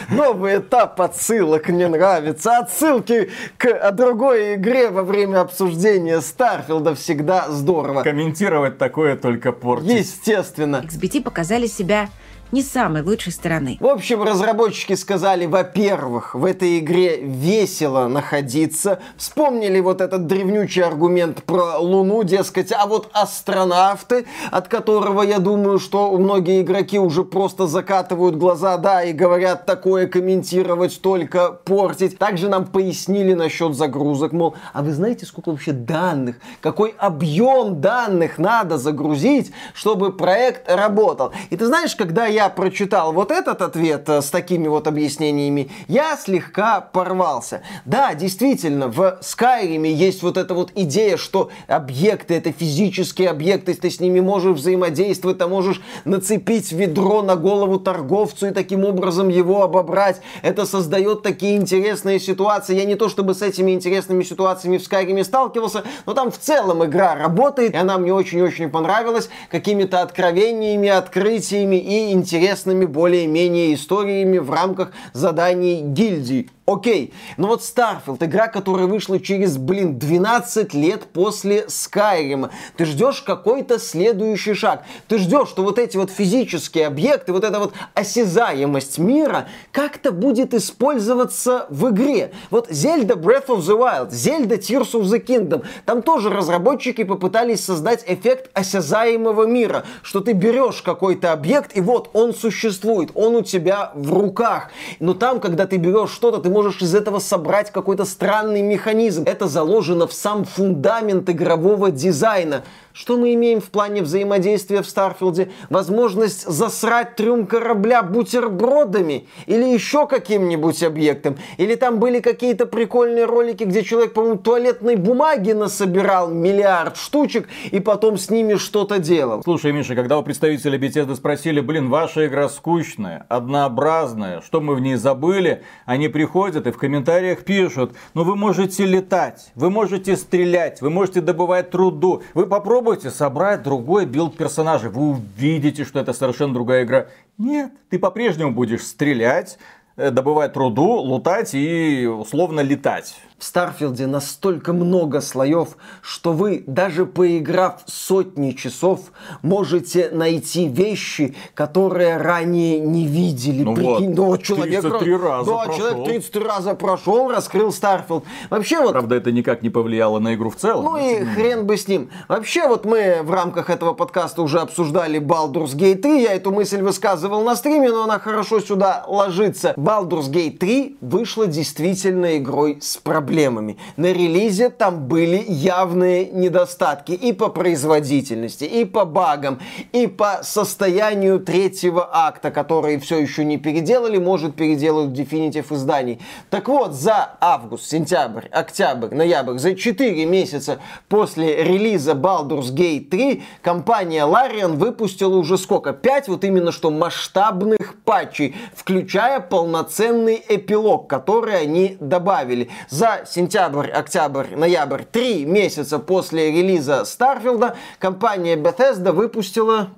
Новый этап отсылок мне нравится. Отсылки к другой игре во время обсуждения Старфилда всегда здорово. Комментировать такое только портить. Естественно. икс би ти показали себя не самой лучшей стороны. В общем, разработчики сказали: во-первых, в этой игре весело находиться. Вспомнили вот этот древнючий аргумент про Луну, дескать, а вот астронавты, от которого, я думаю, что многие игроки уже просто закатывают глаза, да, и говорят: такое комментировать, только портить. Также нам пояснили насчет загрузок, мол, а вы знаете, сколько вообще данных, какой объем данных надо загрузить, чтобы проект работал. И ты знаешь, когда я Я прочитал вот этот ответ с такими вот объяснениями, я слегка порвался. Да, действительно, в Skyrim есть вот эта вот идея, что объекты — это физические объекты, ты с ними можешь взаимодействовать, ты можешь нацепить ведро на голову торговцу и таким образом его обобрать. Это создает такие интересные ситуации. Я не то чтобы с этими интересными ситуациями в Skyrim сталкивался, но там в целом игра работает, и она мне очень-очень понравилась какими-то откровениями, открытиями и интересными интересными более-менее историями в рамках заданий гильдии. Окей, но вот Starfield, игра, которая вышла через, блин, двенадцать лет после Skyrim, ты ждешь какой-то следующий шаг, ты ждешь, что вот эти вот физические объекты, вот эта вот осязаемость мира как-то будет использоваться в игре. Вот Zelda Breath of the Wild, Zelda Tears of the Kingdom, там тоже разработчики попытались создать эффект осязаемого мира, что ты берешь какой-то объект, и вот он существует, он у тебя в руках, но там, когда ты берешь что-то, ты можешь можешь из этого собрать какой-то странный механизм. Это заложено в сам фундамент игрового дизайна. Что мы имеем в плане взаимодействия в Старфилде? Возможность засрать трюм корабля бутербродами или еще каким-нибудь объектом. Или там были какие-то прикольные ролики, где человек, по-моему, туалетной бумаги насобирал миллиард штучек и потом с ними что-то делал. Слушай, Миша, когда у представителей Bethesda спросили: блин, ваша игра скучная, однообразная, что мы в ней забыли, они приходят и в комментариях пишут: ну вы можете летать, вы можете стрелять, вы можете добывать руду, вы попробуйте Попробуйте собрать другой билд персонажа. Вы увидите, что это совершенно другая игра. Нет, ты по-прежнему будешь стрелять, добывать руду, лутать и условно летать. В Старфилде настолько много слоев, что вы, даже поиграв сотни часов, можете найти вещи, которые ранее не видели. Ну прикинь, вот, да, человек, тридцать три раза да, человек тридцать три раза прошел, раскрыл Старфилд. Вообще вот... Правда, это никак не повлияло на игру в целом. Ну и хрен бы с ним. Вообще вот мы в рамках этого подкаста уже обсуждали Baldur's Gate три. Я эту мысль высказывал на стриме, но она хорошо сюда ложится. Baldur's Gate три вышла действительно игрой с проблемой. проблемами. На релизе там были явные недостатки и по производительности, и по багам, и по состоянию третьего акта, который все еще не переделали, может переделать Definitive изданий. Так вот, за август, сентябрь, октябрь, ноябрь, за четыре месяца после релиза Baldur's Gate три компания Larian выпустила уже сколько? пять вот именно что масштабных патчей, включая полноценный эпилог, который они добавили. За сентябрь, октябрь, ноябрь, три месяца после релиза Starfield'а компания Bethesda выпустила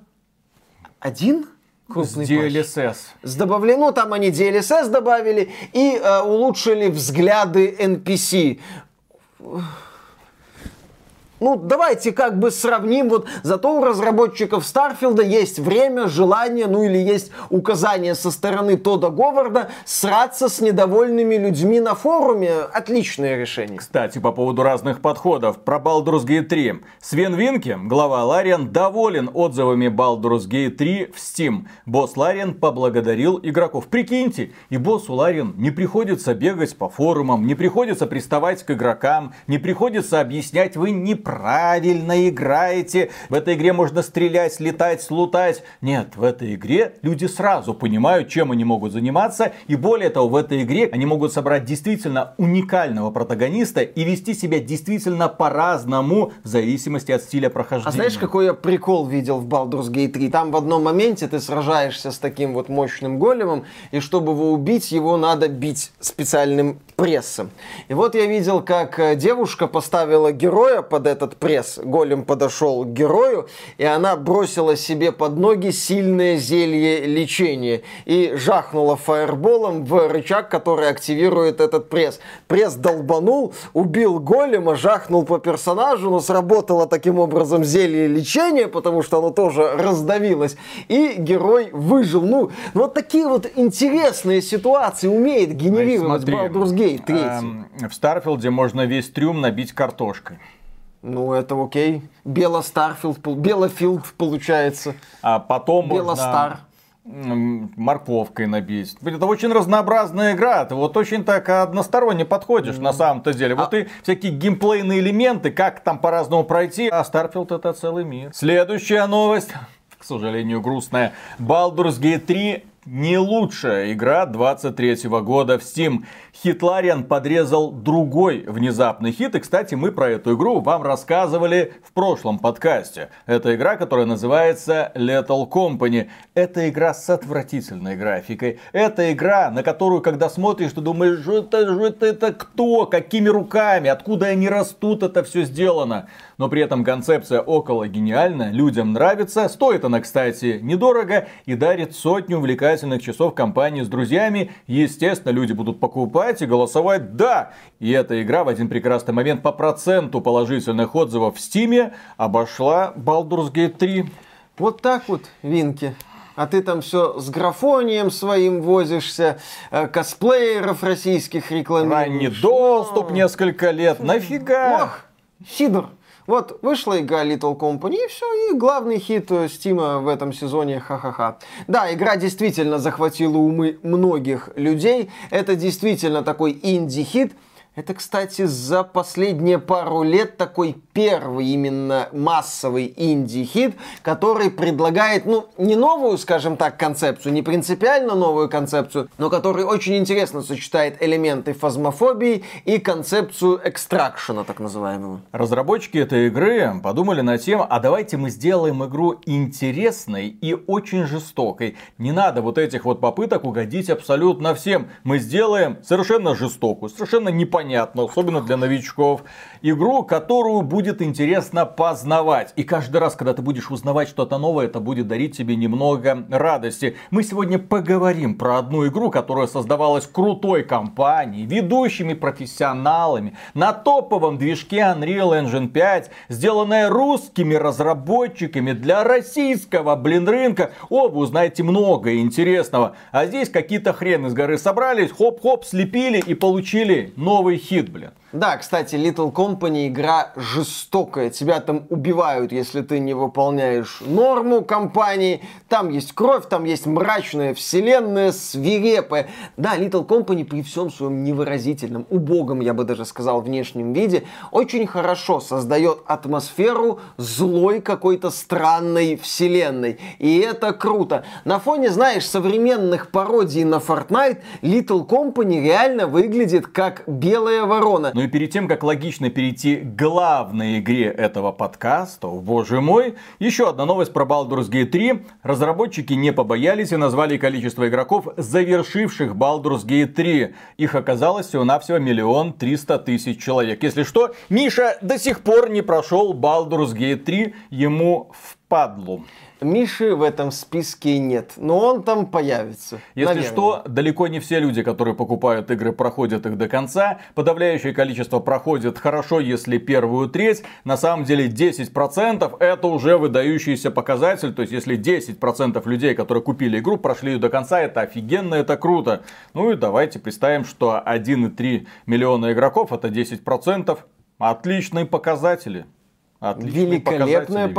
один крупный ди эл эс эс. С добавлен... Ну, там они ди эл эс эс добавили и э, улучшили взгляды эн пи си. Ну, давайте как бы сравним. Вот зато у разработчиков Старфилда есть время, желание, ну или есть указание со стороны Тодда Говарда сраться с недовольными людьми на форуме. Отличное решение. Кстати, по поводу разных подходов. Про Baldur's Gate три. Свен Винки, глава Larian, доволен отзывами Baldur's Gate три в Steam. Босс Larian поблагодарил игроков. Прикиньте, и боссу Larian не приходится бегать по форумам, не приходится приставать к игрокам, не приходится объяснять, вы не правы. Правильно играете. В этой игре можно стрелять, летать, лутать. Нет, в этой игре люди сразу понимают, чем они могут заниматься. И более того, в этой игре они могут собрать действительно уникального протагониста и вести себя действительно по-разному в зависимости от стиля прохождения. А знаешь, какой я прикол видел в Baldur's Gate три? Там в одном моменте ты сражаешься с таким вот мощным големом, и чтобы его убить, его надо бить специальным прессом. И вот я видел, как девушка поставила героя под это пресс. Голем подошел к герою, и она бросила себе под ноги сильное зелье лечения и жахнула фаерболом в рычаг, который активирует этот пресс. Пресс долбанул, убил голема, жахнул по персонажу, но сработало таким образом зелье лечения, потому что оно тоже раздавилось, и герой выжил. Ну, вот такие вот интересные ситуации умеет генерировать Baldur's Gate три. В Старфилде можно весь трюм набить картошкой. Ну, это окей. Бело-Старфилд, Бело-Филд получается. А потом Бело-Стар. Можно морковкой набить. Это очень разнообразная игра. Ты вот очень так односторонне подходишь mm-hmm. на самом-то деле. Вот а... и всякие геймплейные элементы, как там по-разному пройти. А Старфилд это целый мир. Следующая новость, к сожалению, грустная. Baldur's Gate три. Не лучшая игра двадцать третьего года в Steam. Хит Larian подрезал другой внезапный хит. И, кстати, мы про эту игру вам рассказывали в прошлом подкасте. Это игра, которая называется Lethal Company. Это игра с отвратительной графикой. Это игра, на которую, когда смотришь, ты думаешь, что это, что это, это кто? Какими руками? Откуда они растут? Это все сделано. Но при этом концепция около гениальна. Людям нравится. Стоит она, кстати, недорого и дарит сотню увлекательных часов компании с друзьями. Естественно, люди будут покупать и голосовать «да». И эта игра в один прекрасный момент по проценту положительных отзывов в Стиме обошла Baldur's Gate три. Вот так вот, Винки. А ты там все с графонием своим возишься, косплееров российских рекламируешь. Ранний доступ несколько лет. Нафига? Мох, Сидор. Вот, вышла игра Lethal Company, и все, и главный хит Стима в этом сезоне, ха-ха-ха. Да, игра действительно захватила умы многих людей, это действительно такой инди-хит. Это, кстати, за последние пару лет такой первый именно массовый инди-хит, который предлагает, ну, не новую, скажем так, концепцию, не принципиально новую концепцию, но который очень интересно сочетает элементы фазмофобии и концепцию экстракшена, так называемого. Разработчики этой игры подумали над тем, а давайте мы сделаем игру интересной и очень жестокой. Не надо вот этих вот попыток угодить абсолютно всем. Мы сделаем совершенно жестокую, совершенно непонятную. Понятно, особенно для новичков. Игру, которую будет интересно познавать. И каждый раз, когда ты будешь узнавать что-то новое, это будет дарить тебе немного радости. Мы сегодня поговорим про одну игру, которая создавалась крутой компанией, ведущими профессионалами, на топовом движке Unreal Engine пять, сделанная русскими разработчиками для российского, блин, рынка. О, вы узнаете много интересного. А здесь какие-то хрены с горы собрались, хоп-хоп, слепили и получили новый хит, блин. Да, кстати, Lethal Company игра жестокая. Тебя там убивают, если ты не выполняешь норму компании. Там есть кровь, там есть мрачная вселенная, свирепая. Да, Lethal Company при всем своем невыразительном, убогом, я бы даже сказал, внешнем виде, очень хорошо создает атмосферу злой какой-то странной вселенной. И это круто. На фоне, знаешь, современных пародий на Fortnite, Lethal Company реально выглядит как белая ворона. Ну и перед тем, как логично перейти к главной игре этого подкаста, боже мой, еще одна новость про Baldur's Gate три. Разработчики не побоялись и назвали количество игроков, завершивших Baldur's Gate три. Их оказалось всего-навсего миллион триста тысяч человек. Если что, Миша до сих пор не прошел Baldur's Gate три, ему впадлу. Миши в этом списке нет, но он там появится. Если наверное. Что, далеко не все люди, которые покупают игры, проходят их до конца. Подавляющее количество проходит хорошо, если первую треть. На самом деле десять процентов это уже выдающийся показатель. То есть, если десять процентов людей, которые купили игру, прошли ее до конца, это офигенно, это круто. Ну и давайте представим, что один и три миллиона игроков, это десять процентов. Отличные показатели. Отличные великолепные показатели,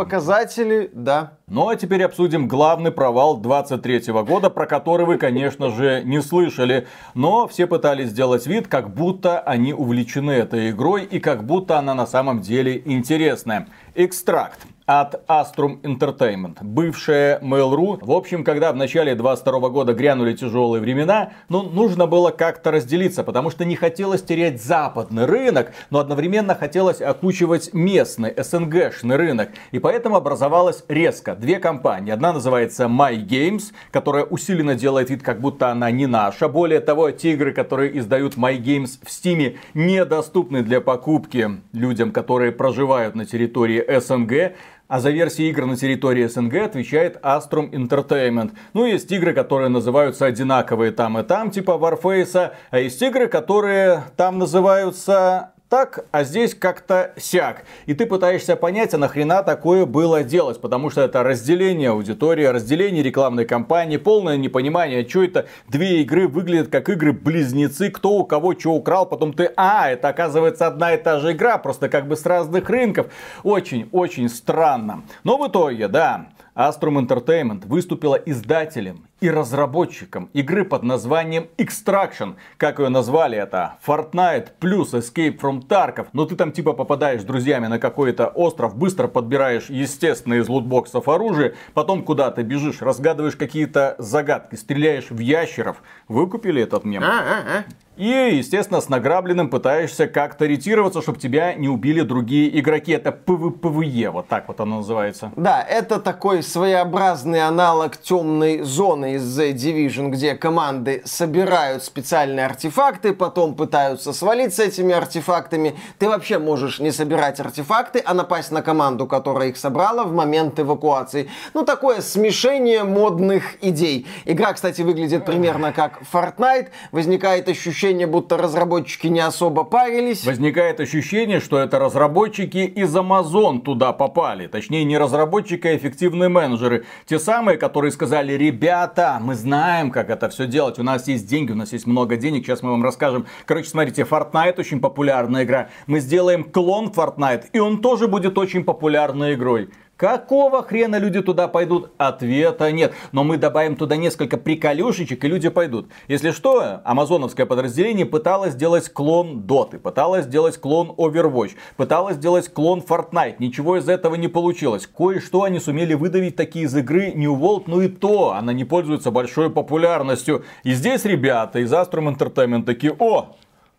показатели, да. Ну а теперь обсудим главный провал двадцать третьего года, про который вы, конечно же, не слышали. Но все пытались сделать вид, как будто они увлечены этой игрой и как будто она на самом деле интересная. Экстракт от Astrum Entertainment, бывшая Mail.ru. В общем, когда в начале двадцать второго года грянули тяжелые времена, ну, нужно было как-то разделиться, потому что не хотелось терять западный рынок, но одновременно хотелось окучивать местный, эс эн гэшный рынок. И поэтому образовалась резко две компании. Одна называется My Games, которая усиленно делает вид, как будто она не наша. Более того, те игры, которые издают My Games в Steam, недоступны для покупки людям, которые проживают на территории эс эн гэ. А за версии игр на территории эс эн гэ отвечает Astrum Entertainment. Ну, есть игры, которые называются одинаковые там и там, типа Warface, а есть игры, которые там называются так, а здесь как-то сяк. И ты пытаешься понять, а нахрена такое было делать, потому что это разделение аудитории, разделение рекламной кампании, полное непонимание, что это две игры выглядят как игры-близнецы, кто у кого что украл, потом ты, а, это оказывается одна и та же игра, просто как бы с разных рынков. Очень-очень странно. Но в итоге, да, Astrum Entertainment выступила издателем и разработчиком игры под названием Extraction. Как ее назвали? Это Fortnite плюс Escape from Tarkov. Но ты там типа попадаешь с друзьями на какой-то остров, быстро подбираешь, естественно, из лутбоксов оружие, потом куда-то бежишь, разгадываешь какие-то загадки, стреляешь в ящеров. Выкупили этот мем? А-а-а. И, естественно, с награбленным пытаешься как-то ретироваться, чтобы тебя не убили другие игроки. Это пэ вэ пэ вэ е, вот так вот оно называется. Да, это такой своеобразный аналог темной зоны из The Division, где команды собирают специальные артефакты, потом пытаются свалить с этими артефактами. Ты вообще можешь не собирать артефакты, а напасть на команду, которая их собрала в момент эвакуации. Ну, такое смешение модных идей. Игра, кстати, выглядит примерно как Fortnite. Возникает ощущение, будто разработчики не особо парились. Возникает ощущение, что это разработчики из Amazon туда попали. Точнее, не разработчики, а эффективные менеджеры. Те самые, которые сказали: ребята, мы знаем, как это все делать. У нас есть деньги, у нас есть много денег. Сейчас мы вам расскажем. Короче, смотрите, Fortnite очень популярная игра. Мы сделаем клон Fortnite, и он тоже будет очень популярной игрой. Какого хрена люди туда пойдут? Ответа нет. Но мы добавим туда несколько приколюшечек, и люди пойдут. Если что, амазоновское подразделение пыталось сделать клон Доты, пыталось сделать клон Overwatch, пыталось сделать клон Fortnite. Ничего из этого не получилось. Кое-что они сумели выдавить такие из игры New World, ну и то она не пользуется большой популярностью. И здесь ребята из Astrum Entertainment такие: о,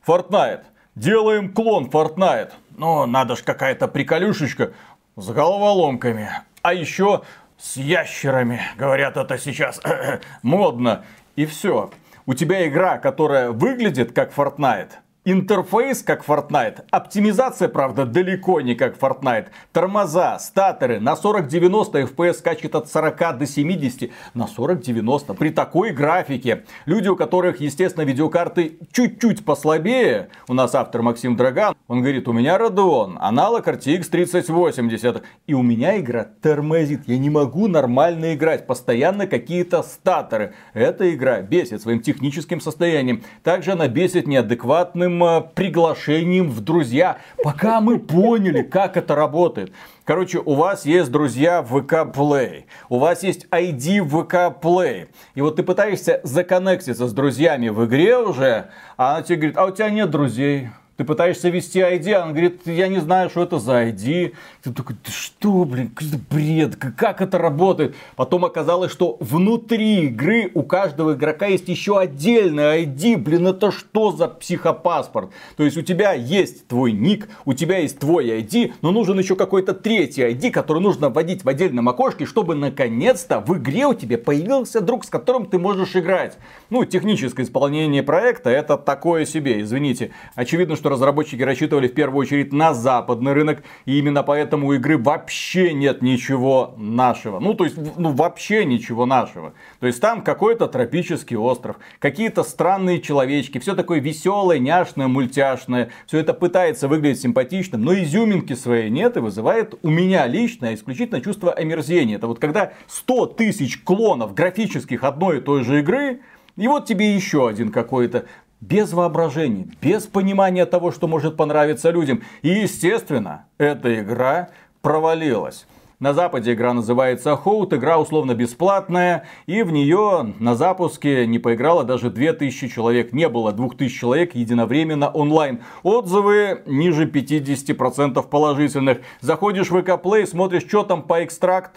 Fortnite, делаем клон Fortnite. Ну, надо ж какая-то приколюшечка. С головоломками, а еще с ящерами, говорят, это сейчас модно, и все. У тебя игра, которая выглядит как Fortnite, интерфейс как Fortnite, оптимизация, правда, далеко не как Fortnite, тормоза, статоры на сорок девяносто, эф пи эс скачет от сорока до семидесяти на сорок девяносто, при такой графике. Люди, у которых, естественно, видеокарты чуть-чуть послабее, у нас автор Максим Драган, он говорит: у меня Radeon, аналог эр ти икс тридцать восемьдесят, и у меня игра тормозит, я не могу нормально играть, постоянно какие-то статоры. Эта игра бесит своим техническим состоянием, также она бесит неадекватным нашим приглашением в друзья, пока мы поняли, как это работает. Короче, у вас есть друзья в вэ ка Play, у вас есть ай ди в вэ ка Play, и вот ты пытаешься законнектиться с друзьями в игре уже, а она тебе говорит, а у тебя нет друзей. Ты пытаешься ввести ай ди, а он говорит, я не знаю, что это за ай ди. Ты такой, да что, блин, какой-то бред, как это работает? Потом оказалось, что внутри игры у каждого игрока есть еще отдельный ай ди. Блин, это что за психопаспорт? То есть у тебя есть твой ник, у тебя есть твой ай ди, но нужен еще какой-то третий ай ди, который нужно вводить в отдельном окошке, чтобы наконец-то в игре у тебя появился друг, с которым ты можешь играть. Ну, техническое исполнение проекта это такое себе, извините. Очевидно, что что разработчики рассчитывали в первую очередь на западный рынок, и именно поэтому у игры вообще нет ничего нашего. Ну, то есть, ну, вообще ничего нашего. То есть, там какой-то тропический остров, какие-то странные человечки, все такое веселое, няшное, мультяшное. Все это пытается выглядеть симпатичным, но изюминки своей нет и вызывает у меня лично исключительно чувство омерзения. Это вот когда сто тысяч клонов графических одной и той же игры, и вот тебе еще один какой-то. Без воображения, без понимания того, что может понравиться людям. И, естественно, эта игра провалилась. На Западе игра называется Хоут, игра условно бесплатная, и в нее на запуске не поиграло даже две тысячи человек, не было двух тысяч человек единовременно онлайн. Отзывы ниже пятидесяти процентов положительных. Заходишь в вэ ка Play, смотришь, что там по Extract.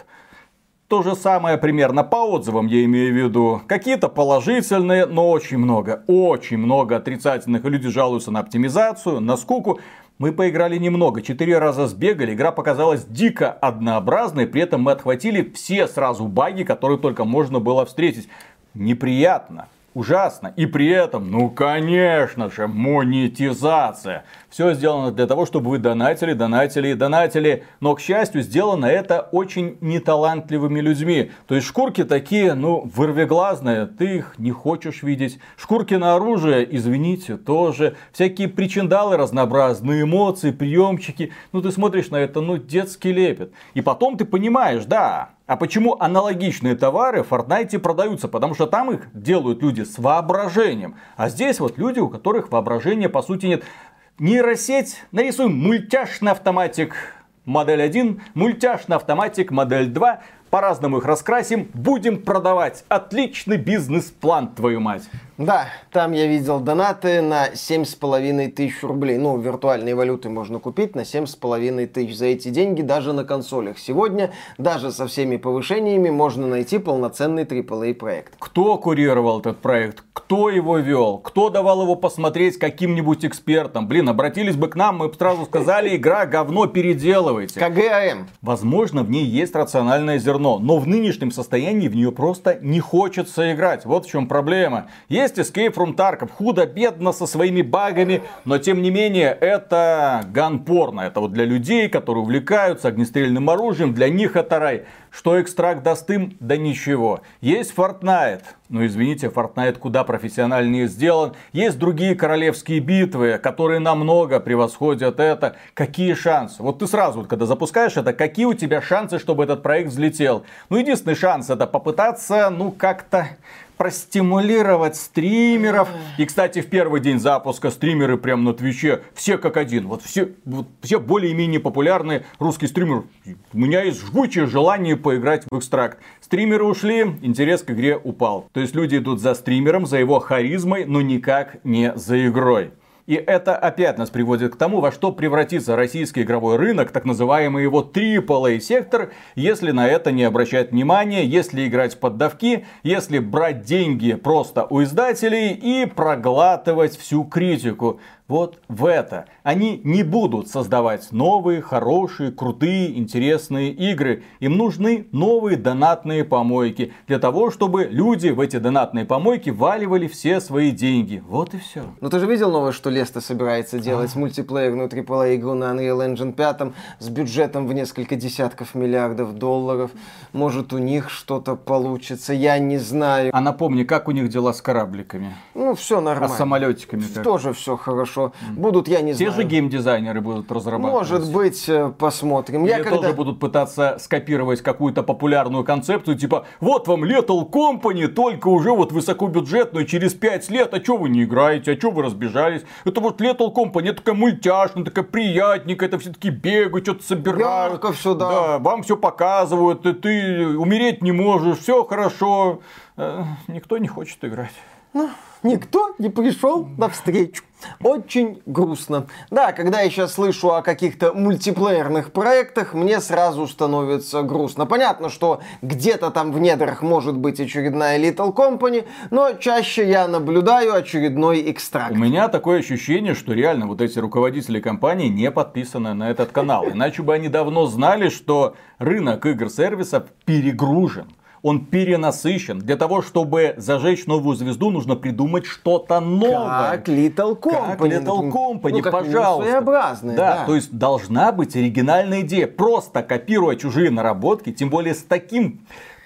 То же самое примерно по отзывам, я имею в виду. Какие-то положительные, но очень много, очень много отрицательных. Люди жалуются на оптимизацию, на скуку. Мы поиграли немного, четыре раза сбегали, игра показалась дико однообразной, при этом мы отхватили все сразу баги, которые только можно было встретить. Неприятно. Ужасно. И при этом, ну конечно же, монетизация. Все сделано для того, чтобы вы донатили, донатили и донатили. Но, к счастью, сделано это очень неталантливыми людьми. То есть, шкурки такие, ну, вырвиглазные, ты их не хочешь видеть. Шкурки на оружие, извините, тоже. Всякие причиндалы разнообразные, эмоции, приемчики. Ну, ты смотришь на это, ну, детский лепет. И потом ты понимаешь, да... А почему аналогичные товары в Fortnite продаются? Потому что там их делают люди с воображением. А здесь вот люди, у которых воображения по сути нет. Нейросеть, нарисуем мультяшный автоматик модель один, мультяшный автоматик модель два. По-разному их раскрасим, будем продавать. Отличный бизнес-план, твою мать. Да, там я видел донаты на семь с половиной тысяч рублей. Ну, виртуальные валюты можно купить на семь с половиной тысяч. За эти деньги даже на консолях сегодня, даже со всеми повышениями, можно найти полноценный трипл эй проект. Кто курировал этот проект? Кто его вел? Кто давал его посмотреть каким-нибудь экспертам? Блин, обратились бы к нам, мы бы сразу сказали, игра говно, переделывайте. ка гэ а эм. Возможно, в ней есть рациональное зерно. Но в нынешнем состоянии в нее просто не хочется играть. Вот в чем проблема. Есть Escape from Tarkov. Худо-бедно со своими багами. Но тем не менее, это ганпорно. Это вот для людей, которые увлекаются огнестрельным оружием. Для них это рай. Что экстракт даст им? Да ничего. Есть Fortnite. Ну извините, Fortnite куда профессиональнее сделан. Есть другие королевские битвы, которые намного превосходят это. Какие шансы? Вот ты сразу, вот, когда запускаешь это, какие у тебя шансы, чтобы этот проект взлетел? Ну единственный шанс это попытаться, ну как-то... простимулировать стримеров. И, кстати, в первый день запуска стримеры прям на Твиче все как один. Вот все, вот все более-менее популярные русские стримеры. У меня есть жгучее желание поиграть в экстракт. Стримеры ушли, интерес к игре упал. То есть люди идут за стримером, за его харизмой, но никак не за игрой. И это опять нас приводит к тому, во что превратится российский игровой рынок, так называемый его трипл эй-сектор, если на это не обращать внимания, если играть в поддавки, если брать деньги просто у издателей и проглатывать всю критику. Вот в это. Они не будут создавать новые, хорошие, крутые, интересные игры. Им нужны новые донатные помойки. Для того, чтобы люди в эти донатные помойки валивали все свои деньги. Вот и все. Ну ты же видел новое, что Леста собирается делать а. мультиплеерную трипл эй игру на Анриэл Энджин пять с бюджетом в несколько десятков миллиардов долларов. Может у них что-то получится, я не знаю. А напомни, как у них дела с корабликами? Ну все нормально. А с самолетиками как? Тоже все хорошо. хорошо. Будут, я не Те знаю. Те же геймдизайнеры будут разрабатывать. Может быть, посмотрим. Или я тоже когда... будут пытаться скопировать какую-то популярную концепцию, типа, вот вам Lethal Company, только уже вот высокобюджетную, через пять лет, а чё вы не играете, а чё вы разбежались? Это вот Lethal Company, это такая мультяшная, такая приятненькая, это все таки бегают, что-то собирают. Ярко всё, да. Да, вам все показывают, и ты умереть не можешь, все хорошо. Э, никто не хочет играть. Ну, никто не пришел навстречу. Очень грустно. Да, когда я сейчас слышу о каких-то мультиплеерных проектах, мне сразу становится грустно. Понятно, что где-то там в недрах может быть очередная Lethal Company, но чаще я наблюдаю очередной Экстракт. У меня такое ощущение, что реально вот эти руководители компании не подписаны на этот канал. Иначе бы они давно знали, что рынок игр-сервисов перегружен. Он перенасыщен. Для того, чтобы зажечь новую звезду, нужно придумать что-то новое. Как Lethal Company. Как Lethal Company, ну, как пожалуйста. Да, да, то есть должна быть оригинальная идея. Просто копируя чужие наработки, тем более с таким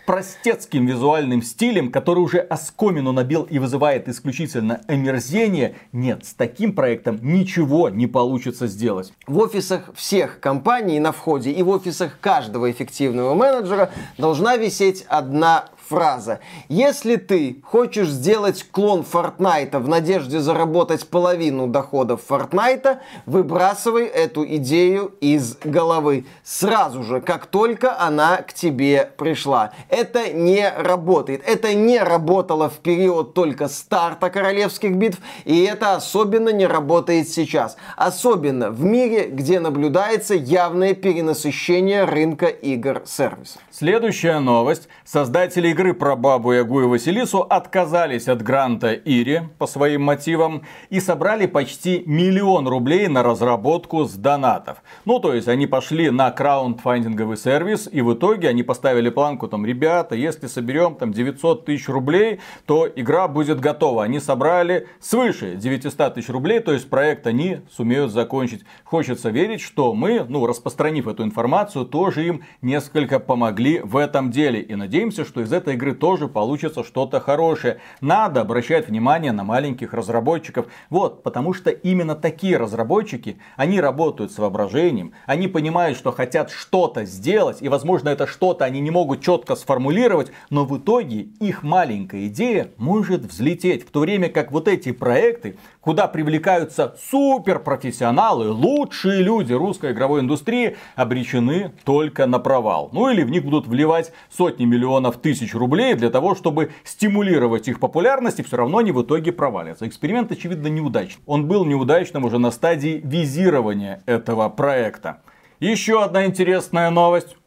простецким визуальным стилем, который уже оскомину набил и вызывает исключительно омерзение. Нет, с таким проектом ничего не получится сделать. В офисах всех компаний на входе и в офисах каждого эффективного менеджера должна висеть одна фраза. Если ты хочешь сделать клон Фортнайта в надежде заработать половину доходов Фортнайта, выбрасывай эту идею из головы. Сразу же, как только она к тебе пришла. Это не работает. Это не работало в период только старта королевских битв, и это особенно не работает сейчас. Особенно в мире, где наблюдается явное перенасыщение рынка игр-сервисов. Следующая новость. Создатели игры про Бабу Ягу и Василису отказались от гранта Ири по своим мотивам и собрали почти миллион рублей на разработку с донатов. Ну, то есть они пошли на краундфандинговый сервис, и в итоге они поставили планку, там, ребята, если соберем там девятьсот тысяч рублей, то игра будет готова. Они собрали свыше девятисот тысяч рублей, то есть проект они сумеют закончить. Хочется верить, что мы, ну, распространив эту информацию, тоже им несколько помогли в этом деле. И надеемся, что из этого этой игры тоже получится что-то хорошее. Надо обращать внимание на маленьких разработчиков. Вот, потому что именно такие разработчики, они работают с воображением, они понимают, что хотят что-то сделать, и, возможно, это что-то они не могут четко сформулировать, но в итоге их маленькая идея может взлететь. В то время как вот эти проекты, куда привлекаются суперпрофессионалы, лучшие люди русской игровой индустрии, обречены только на провал. Ну или в них будут вливать сотни миллионов тысяч рублей для того, чтобы стимулировать их популярность, и все равно они в итоге провалятся. Эксперимент, очевидно, неудачный. Он был неудачным уже на стадии визирования этого проекта. Еще одна интересная новость.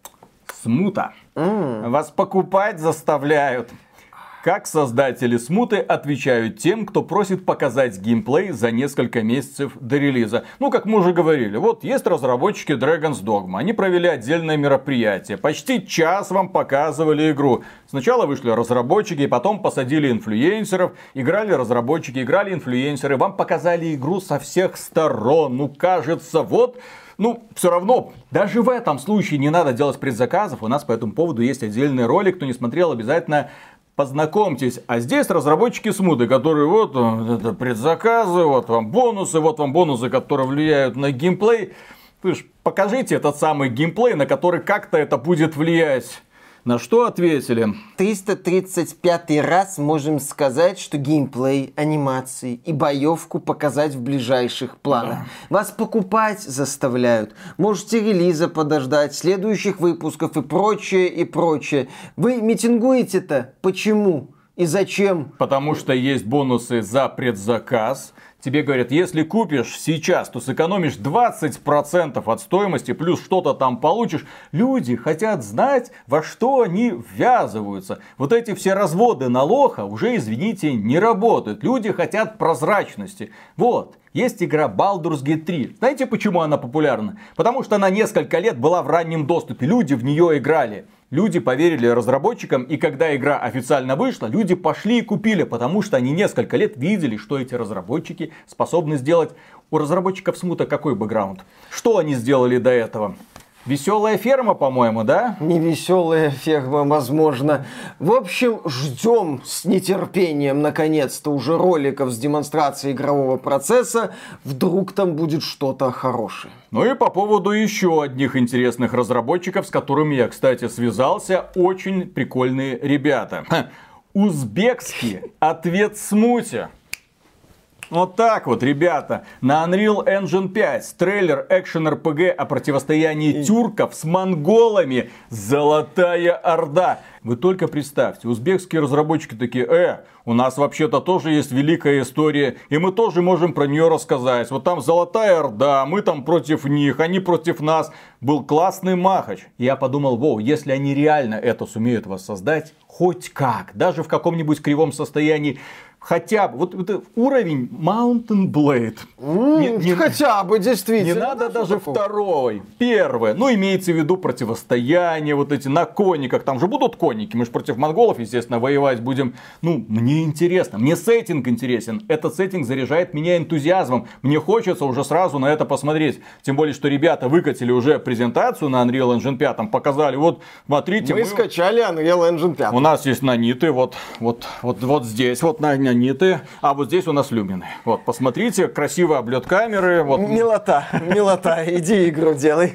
Смута. Mm. Вас покупать заставляют. Как создатели Смуты отвечают тем, кто просит показать геймплей за несколько месяцев до релиза. Ну, как мы уже говорили, вот есть разработчики Dragon's Dogma. Они провели отдельное мероприятие. Почти час вам показывали игру. Сначала вышли разработчики, потом посадили инфлюенсеров. Играли разработчики, играли инфлюенсеры. Вам показали игру со всех сторон. Ну, кажется, вот... Ну, все равно, даже в этом случае не надо делать предзаказов. У нас по этому поводу есть отдельный ролик. Кто не смотрел, обязательно... познакомьтесь. А здесь разработчики Смуты, которые вот это предзаказы, вот вам бонусы, вот вам бонусы, которые влияют на геймплей. Вы ж покажите этот самый геймплей, на который как-то это будет влиять. На что ответили? триста тридцать пятый раз можем сказать, что геймплей, анимации и боевку показать в ближайших планах. Вас покупать заставляют. Можете релиза подождать, следующих выпусков и прочее, и прочее. Вы митингуете-то? Почему? И зачем? Потому что есть бонусы за предзаказ. Тебе говорят, если купишь сейчас, то сэкономишь двадцать процентов от стоимости, плюс что-то там получишь. Люди хотят знать, во что они ввязываются. Вот эти все разводы на лоха уже, извините, не работают. Люди хотят прозрачности. Вот. Есть игра Baldur's Gate три. Знаете, почему она популярна? Потому что она несколько лет была в раннем доступе. Люди в нее играли. Люди поверили разработчикам, и когда игра официально вышла, люди пошли и купили, потому что они несколько лет видели, что эти разработчики способны сделать. У разработчиков Смута какой бэкграунд? Что они сделали до этого? Веселая ферма, по-моему, да? Не веселая ферма, возможно. В общем, ждем с нетерпением, наконец-то, уже роликов с демонстрацией игрового процесса. Вдруг там будет что-то хорошее. Ну и по поводу еще одних интересных разработчиков, с которыми я, кстати, связался. Очень прикольные ребята. Ха. Узбекский ответ Смути. Вот так вот, ребята, на Unreal Engine пять трейлер экшен-эр пэ гэ о противостоянии тюрков с монголами «Золотая Орда». Вы только представьте, узбекские разработчики такие: э, у нас вообще-то тоже есть великая история, и мы тоже можем про нее рассказать. Вот там «Золотая Орда», мы там против них, они против нас. Был классный махач. Я подумал: воу, если они реально это сумеют воссоздать, хоть как, даже в каком-нибудь кривом состоянии, хотя бы, вот, вот уровень Mountain Blade. Mm, не, не, хотя бы, действительно. Не надо даже такого. Второй. Первое. Ну, имеется в виду противостояние, вот эти на конниках. Там же будут конники. Мы же против монголов, естественно, воевать будем. Ну, мне интересно. Мне сеттинг интересен. Этот сеттинг заряжает меня энтузиазмом. Мне хочется уже сразу на это посмотреть. Тем более, что ребята выкатили уже презентацию на Unreal Engine пять. Показали. Вот, смотрите. Мы, мы... скачали Unreal Engine пять. У нас есть наниты. Вот, вот, вот, вот здесь. Вот на ней. А вот здесь у нас люмины. Вот, посмотрите, красивый облет камеры. Вот. Милота, милота, иди игру делай.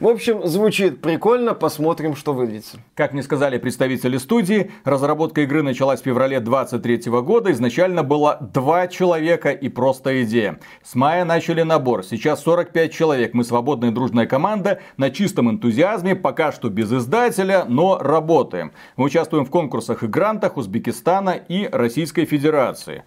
В общем, звучит прикольно, посмотрим, что выйдется. Как мне сказали представители студии, разработка игры началась в феврале две тысячи двадцать третьего года. Изначально было два человека и просто идея. С мая начали набор, сейчас сорок пять человек. Мы свободная дружная команда, на чистом энтузиазме, пока что без издателя, но работаем. Мы участвуем в конкурсах и грантах Узбекистана и Российской Федерации.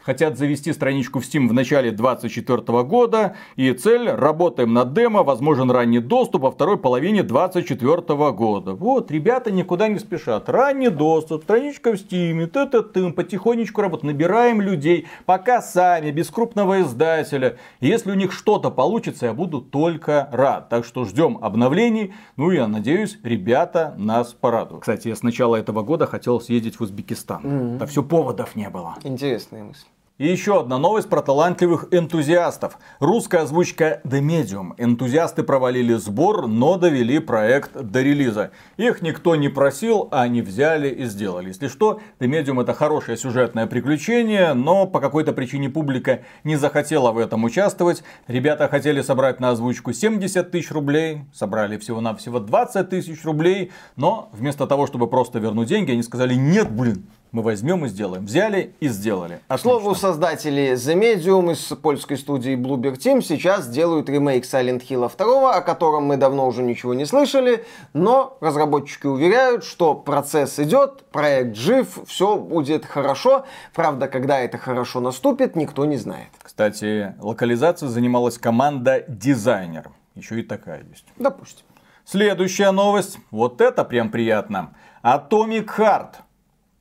Хотят завести страничку в Steam в начале две тысячи двадцать четвёртого года. И цель: работаем над демо, возможен ранний доступ во второй половине две тысячи двадцать четвёртого года. Вот, ребята никуда не спешат. Ранний доступ, страничка в Steam, т-т-т, потихонечку работаем, набираем людей, пока сами, без крупного издателя. И если у них что-то получится, я буду только рад. Так что ждем обновлений. Ну, я надеюсь, ребята нас порадуют. Кстати, я с начала этого года хотел съездить в Узбекистан. Mm-hmm. Да все, поводов не было. Интересная мысль. И еще одна новость про талантливых энтузиастов. Русская озвучка The Medium. Энтузиасты провалили сбор, но довели проект до релиза. Их никто не просил, а они взяли и сделали. Если что, The Medium — это хорошее сюжетное приключение, но по какой-то причине публика не захотела в этом участвовать. Ребята хотели собрать на озвучку семьдесят тысяч рублей, собрали всего-навсего двадцать тысяч рублей, но вместо того, чтобы просто вернуть деньги, они сказали: нет, блин, мы возьмем и сделаем. Взяли и сделали. К слову, создатели The Medium из польской студии Bluebird Team сейчас делают ремейк Silent Hill два, о котором мы давно уже ничего не слышали, но разработчики уверяют, что процесс идет, проект жив, все будет хорошо. Правда, когда это хорошо наступит, никто не знает. Кстати, локализацией занималась команда дизайнер. Еще и такая есть. Допустим. Следующая новость. Вот это прям приятно. Atomic Heart,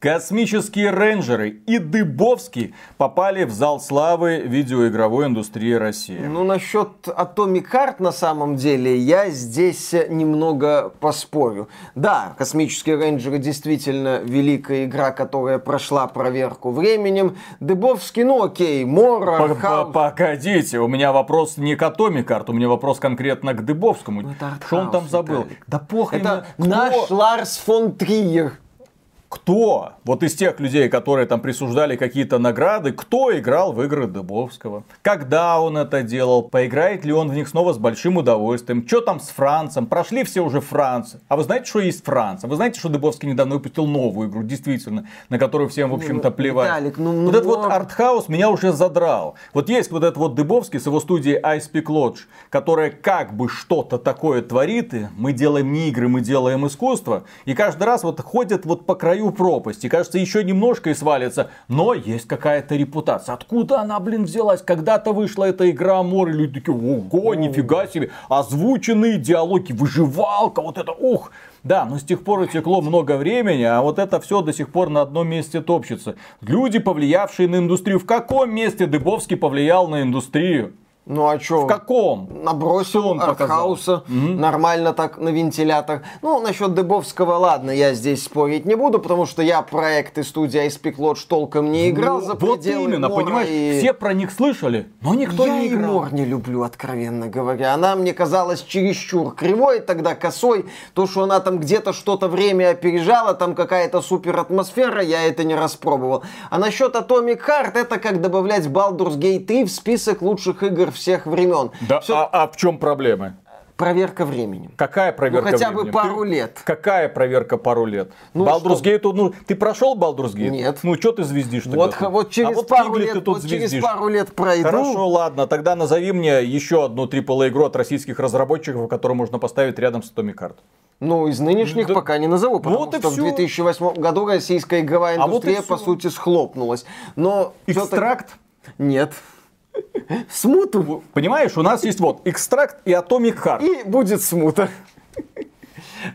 космические рейнджеры и Дыбовский попали в зал славы видеоигровой индустрии России. Ну, насчет Atomic Heart, на самом деле, я здесь немного поспорю. Да, космические рейнджеры действительно великая игра, которая прошла проверку временем. Дыбовский, ну окей, Мора, Хаус... Погодите, у меня вопрос не к Atomic Heart, у меня вопрос конкретно к Дыбовскому. Что он там забыл? Виталик. Да похрен. Это кто? Наш Ларс фон Триер. Кто вот из тех людей, которые там присуждали какие-то награды, кто играл в игры Дыбовского? Когда он это делал? Поиграет ли он в них снова с большим удовольствием? Что там с Францем? Прошли все уже Францию. А вы знаете, что есть Франция? Вы знаете, что Дыбовский недавно выпустил новую игру, действительно, на которую всем, в общем-то, плевать? Виталик, ну, ну, вот этот вот артхаус меня уже задрал. Вот есть вот этот вот Дыбовский с его студией Ice Peak Lodge, которая как бы что-то такое творит. И мы делаем не игры, мы делаем искусство. И каждый раз вот ходят вот по краю пропасти. Кажется, еще немножко и свалится. Но есть какая-то репутация. Откуда она, блин, взялась? Когда-то вышла эта игра «Море». Люди такие: ого, нифига себе. Озвученные диалоги, выживалка, вот это, ух. Да, но с тех пор утекло много времени, а вот это все до сих пор на одном месте топчется. Люди, повлиявшие на индустрию. В каком месте Дыбовский повлиял на индустрию? Ну а чё? В каком? Набросил артхауса, угу. Нормально так на вентилятор. Ну, насчет Дыбовского, ладно, я здесь спорить не буду, потому что я проекты студии Icepeak Lodge толком не играл, ну, за вот пределы именно, Мора, понимаешь, и... все про них слышали, но никто я не играл. Я и Мор не люблю, откровенно говоря. Она мне казалась чересчур кривой, тогда косой. То, что она там где-то что-то время опережала, там какая-то супер атмосфера, я это не распробовал. А насчет Atomic Heart, это как добавлять Baldur's Гейт три в список лучших игр всех времен. Да, все... а, а в чем проблемы? Проверка времени. Какая проверка? Ну, хотя времени? бы пару ты... лет. Какая проверка пару лет? Ну, Baldur's Gate, ну, ты прошел Baldur's Gate? Нет. Ну, что ты звездишь тогда? Вот, вот через а вот пару лет, ты тут вот звездишь. Через пару лет пройду. Хорошо, ладно, тогда назови мне еще одну трипл-эй игру от российских разработчиков, которую можно поставить рядом с Atomic Heart. Ну, из нынешних да. пока не назову, потому вот что в две тысячи восьмом году российская игровая индустрия, а вот по сути, схлопнулась. Но Экстракт? Нет. Смуту. Понимаешь, у нас есть вот Экстракт и Atomic Heart. И будет смута.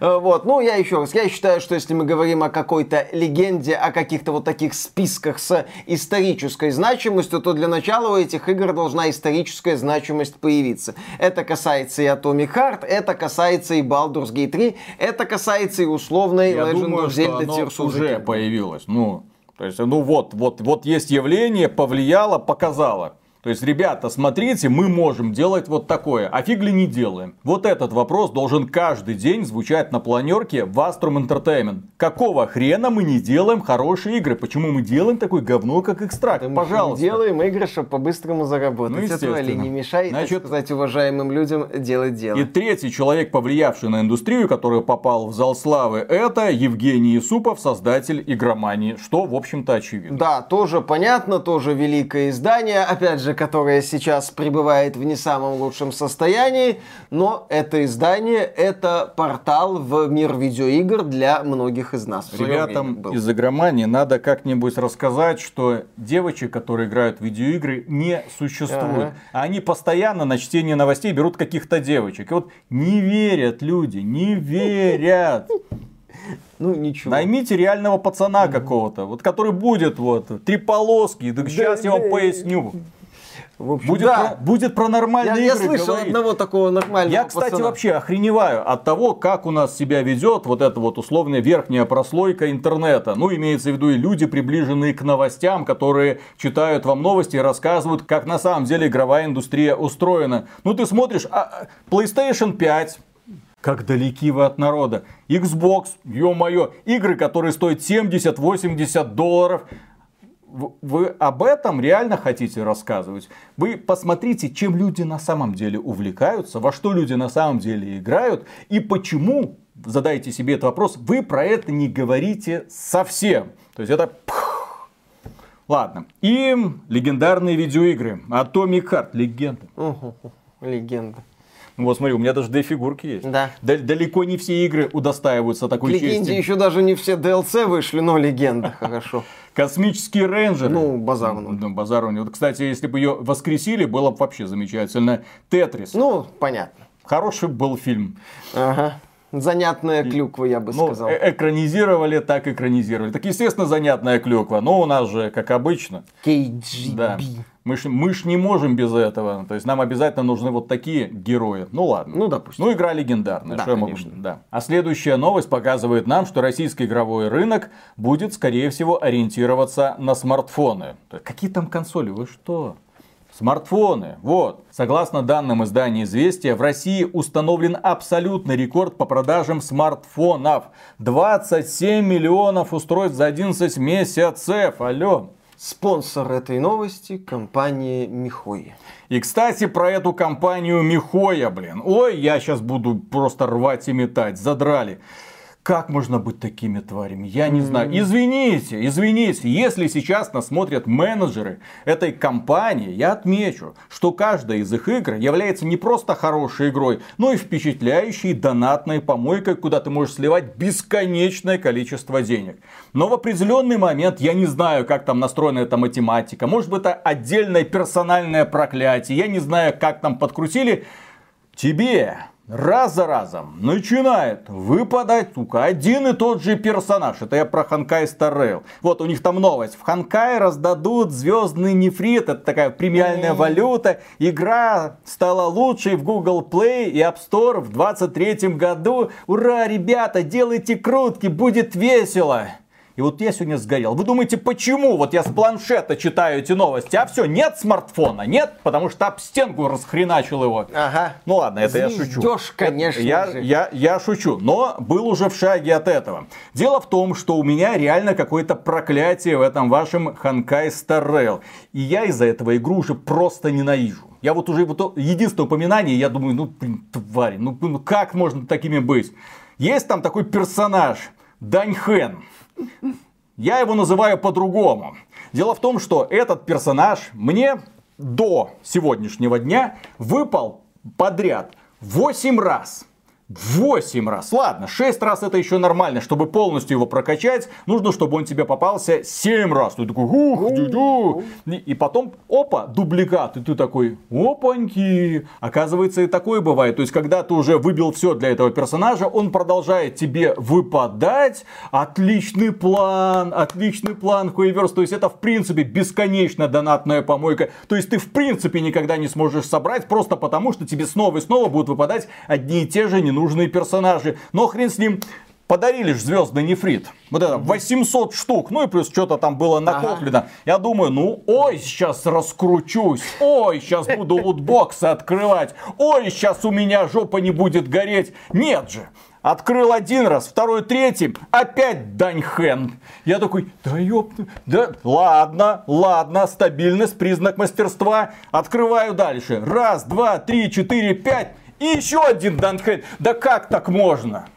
Вот, ну я еще раз, я считаю, что если мы говорим о какой-то легенде, о каких-то вот таких списках с исторической значимостью, то для начала у этих игр должна историческая значимость появиться. Это касается и Atomic Heart, это касается и Baldur's Гейт три, это касается и условной Legend of Zelda Tears уже появилось, ну, то есть, ну вот, вот, вот есть явление, повлияло, показало. То есть, ребята, смотрите, мы можем делать вот такое, а фиг ли не делаем? Вот этот вопрос должен каждый день звучать на планерке в Astrum Entertainment. Какого хрена мы не делаем хорошие игры? Почему мы делаем такое говно, как Экстракт? Да, пожалуйста. Мы делаем игры, чтобы по-быстрому заработать. Ну, этого ли не мешает, Значит... так сказать, уважаемым людям делать дело? И третий человек, повлиявший на индустрию, который попал в зал славы, это Евгений Исупов, создатель игромании, что, в общем-то, очевидно. Да, тоже понятно, тоже великое издание, опять же, которая сейчас пребывает в не самом лучшем состоянии, но это издание, это портал в мир видеоигр для многих из нас. Ребятам из игромании надо как-нибудь рассказать, что девочек, которые играют в видеоигры, не существует. Ага. Они постоянно на чтение новостей берут каких-то девочек. И вот не верят люди, не верят. Ну, ничего. Наймите реального пацана какого-то, вот который будет вот три полоски, так сейчас я вам поясню. Общем, будет, да. про, будет про нормальные я, игры Я слышал говорить. одного такого нормального Я, кстати, пацана. вообще охреневаю от того, как у нас себя ведет вот эта вот условная верхняя прослойка интернета. Ну, имеется в виду и люди, приближенные к новостям, которые читают вам новости и рассказывают, как на самом деле игровая индустрия устроена. Ну, ты смотришь, а, PlayStation пять, как далеки вы от народа. Xbox, ё-моё, игры, которые стоят семьдесят-восемьдесят долларов. Вы об этом реально хотите рассказывать? Вы посмотрите, чем люди на самом деле увлекаются, во что люди на самом деле играют и почему, задайте себе этот вопрос, вы про это не говорите совсем. То есть это... Ладно. И легендарные видеоигры. Atomic Heart. Легенда. Угу. Легенда. Ну вот смотри, у меня даже дэ-фигурки есть. Да. Далеко не все игры удостаиваются такой чести. К легенде еще даже не все ди-эл-си вышли, но легенда, хорошо. Космический рейнджер. Ну, базар. Ну, базар у него. Кстати, если бы ее воскресили, было бы вообще замечательно. Тетрис. Ну, понятно. Хороший был фильм. Ага. Занятная клюква, я бы ну, сказал. Э экранизировали, так экранизировали. Так, естественно, занятная клюква. Но у нас же, как обычно... кей джи би. Да. Мы ж, мы ж не можем без этого. То есть, нам обязательно нужны вот такие герои. Ну, ладно. Ну, допустим. Ну, игра легендарная. Да, конечно. Могу... Да. А следующая новость показывает нам, что российский игровой рынок будет, скорее всего, ориентироваться на смартфоны. Какие там консоли? Вы что? Смартфоны. Вот. Согласно данным издания «Известия», в России установлен абсолютный рекорд по продажам смартфонов. двадцать семь миллионов устройств за одиннадцать месяцев. Алло. Спонсор этой новости — компания Михоя. И, кстати, про эту компанию Михоя, блин. Ой, я сейчас буду просто рвать и метать. Задрали. Как можно быть такими тварями? Я не знаю. Извините, извините, если сейчас нас смотрят менеджеры этой компании, я отмечу, что каждая из их игр является не просто хорошей игрой, но и впечатляющей донатной помойкой, куда ты можешь сливать бесконечное количество денег. Но в определенный момент, я не знаю, как там настроена эта математика, может быть, это отдельное персональное проклятие, я не знаю, как там подкрутили, тебе... раз за разом начинает выпадать, сука, один и тот же персонаж. Это я про Honkai Star Rail. Вот у них там новость. В Honkai раздадут звездный нефрит. Это такая премиальная валюта. Игра стала лучшей в Google Play и App Store в двадцать третьем году. Ура, ребята, делайте крутки, будет весело. И вот я сегодня сгорел. Вы думаете, почему? Вот я с планшета читаю эти новости, а все, нет смартфона, нет, потому что об стенку расхреначил его. Ага. Ну ладно, это я шучу. Звездёж, конечно я, же. Я, я, я шучу, но был уже в шаге от этого. Дело в том, что у меня реально какое-то проклятие в этом вашем Honkai Star Rail. И я из-за этого игру уже просто ненавижу. Я вот уже вот, единственное упоминание, я думаю, ну, блин, тварь, ну, ну как можно такими быть? Есть там такой персонаж, Даньхэн. Я его называю по-другому. Дело в том, что этот персонаж мне до сегодняшнего дня выпал подряд восемь раз. восемь раз. Ладно, шесть раз это еще нормально. Чтобы полностью его прокачать, нужно, чтобы он тебе попался семь раз. Ты такой, ух, дю-дю. И потом, опа, дубликат. И ты такой, опаньки. Оказывается, и такое бывает. То есть, когда ты уже выбил все для этого персонажа, он продолжает тебе выпадать. Отличный план, отличный план, хуеверс. То есть, это, в принципе, бесконечная донатная помойка. То есть, ты, в принципе, никогда не сможешь собрать, просто потому, что тебе снова и снова будут выпадать одни и те же ненужные нужные персонажи. Но хрен с ним, подарили ж звездный нефрит. Вот это, восемьсот штук. Ну и плюс что-то там было накоплено. Ага. Я думаю, ну, ой, сейчас раскручусь. Ой, сейчас буду лутбоксы открывать. Ой, сейчас у меня жопа не будет гореть. Нет же. Открыл один раз, второй, третий, опять Даньхэн. Я такой, да ёпта, да, ладно, ладно, стабильность, признак мастерства. Открываю дальше. Раз, два, три, четыре, пять. И еще один Данхед. Да как так можно?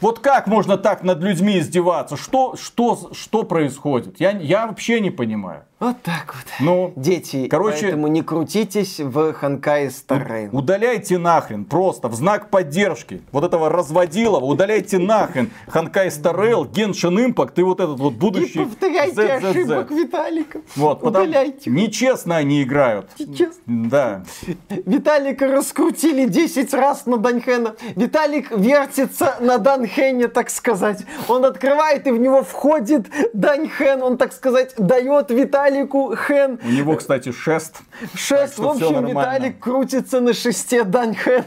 Вот как можно так над людьми издеваться? Что, что, что происходит? Я, я вообще не понимаю. Вот так вот. Ну, дети, короче, поэтому не крутитесь в Honkai Star Rail. Удаляйте нахрен, просто в знак поддержки вот этого разводилова, удаляйте нахрен Honkai Star Rail, Genshin Impact и вот этот вот будущий. Не повторяйте зет зет зет. Ошибок Виталика. Вот, удаляйте. Нечестно они играют. Нечестно. Да. Виталика раскрутили десять раз на Даньхэна. Виталик вертится на Данхэна. Хэнни, так сказать. Он открывает и в него входит Даньхэн. Он, так сказать, дает Виталику хэн. У него, кстати, шест. Шест. В общем, Виталик крутится на шесте Даньхэн.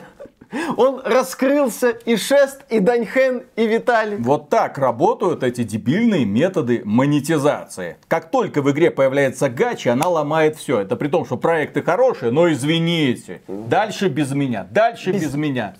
Он раскрылся и шест, и Даньхэн, и Виталик. Вот так работают эти дебильные методы монетизации. Как только в игре появляется гача, она ломает все. Это при том, что проекты хорошие, но извините. Дальше без меня. Дальше без, без меня.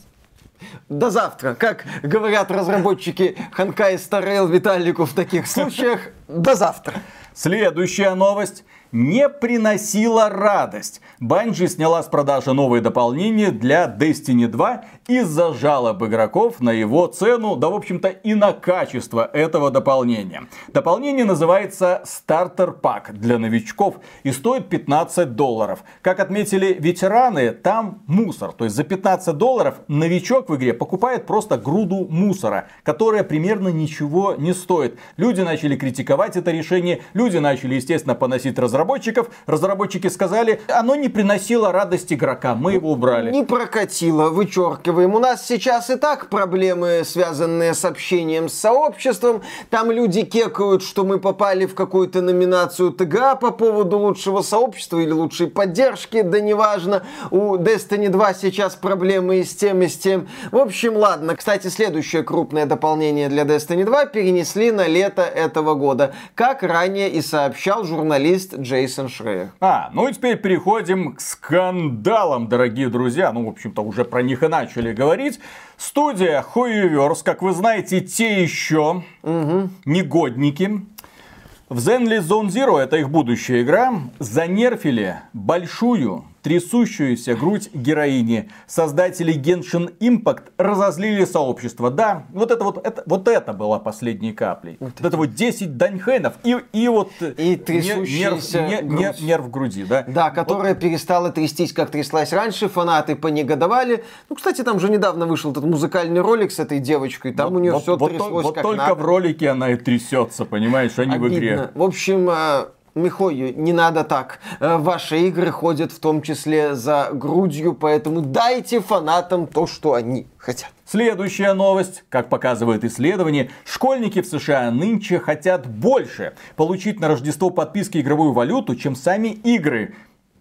До завтра, как говорят разработчики Honkai Star Rail Виталику в таких случаях, до завтра. Следующая новость не приносила радость. Bungie сняла с продажи новые дополнения для Destiny два из-за жалоб игроков на его цену, да в общем-то и на качество этого дополнения. Дополнение называется Starter Pack для новичков и стоит пятнадцать долларов. Как отметили ветераны, там мусор. То есть за пятнадцать долларов новичок в игре покупает просто груду мусора, которая примерно ничего не стоит. Люди начали критиковать это решение, люди начали, естественно, поносить разработчиков. Разработчики сказали, оно не приносило радость игрока, мы его убрали. Не прокатило, вычеркиваем. У нас сейчас и так проблемы, связанные с общением с сообществом. Там люди кекают, что мы попали в какую-то номинацию ТГА по поводу лучшего сообщества или лучшей поддержки, да неважно. У Destiny два сейчас проблемы и с тем, и с тем. В общем, ладно. Кстати, следующее крупное дополнение для Destiny два перенесли на лето этого года, как ранее и сообщал журналист Джейсон Шрейер. А, ну и теперь переходим к скандалам, дорогие друзья. Ну, в общем-то, уже про них и начали говорить. Студия Хуеверс, как вы знаете, те еще угу. негодники. В Zenly Zone Zero, это их будущая игра, занерфили большую трясущуюся грудь героини. Создатели Genshin Impact разозлили сообщество. Да, вот это вот, это, вот это была последней каплей. Вот, вот это вот десять даньхэнов и, и вот и трясущийся нерв, нерв, грудь. Нерв, нерв груди. Да, да, которая вот перестала трястись, как тряслась раньше. Фанаты понегодовали. Ну, кстати, там же недавно вышел этот музыкальный ролик с этой девочкой. Там вот, у нее вот, все вот тряслось вот как только надо. В ролике она и трясется, понимаешь, а не в игре. В общем... Михою, не надо так. Ваши игры ходят в том числе за грудью, поэтому дайте фанатам то, что они хотят. Следующая новость. Как показывают исследования, школьники в США нынче хотят больше получить на Рождество подписки игровую валюту, чем сами игры.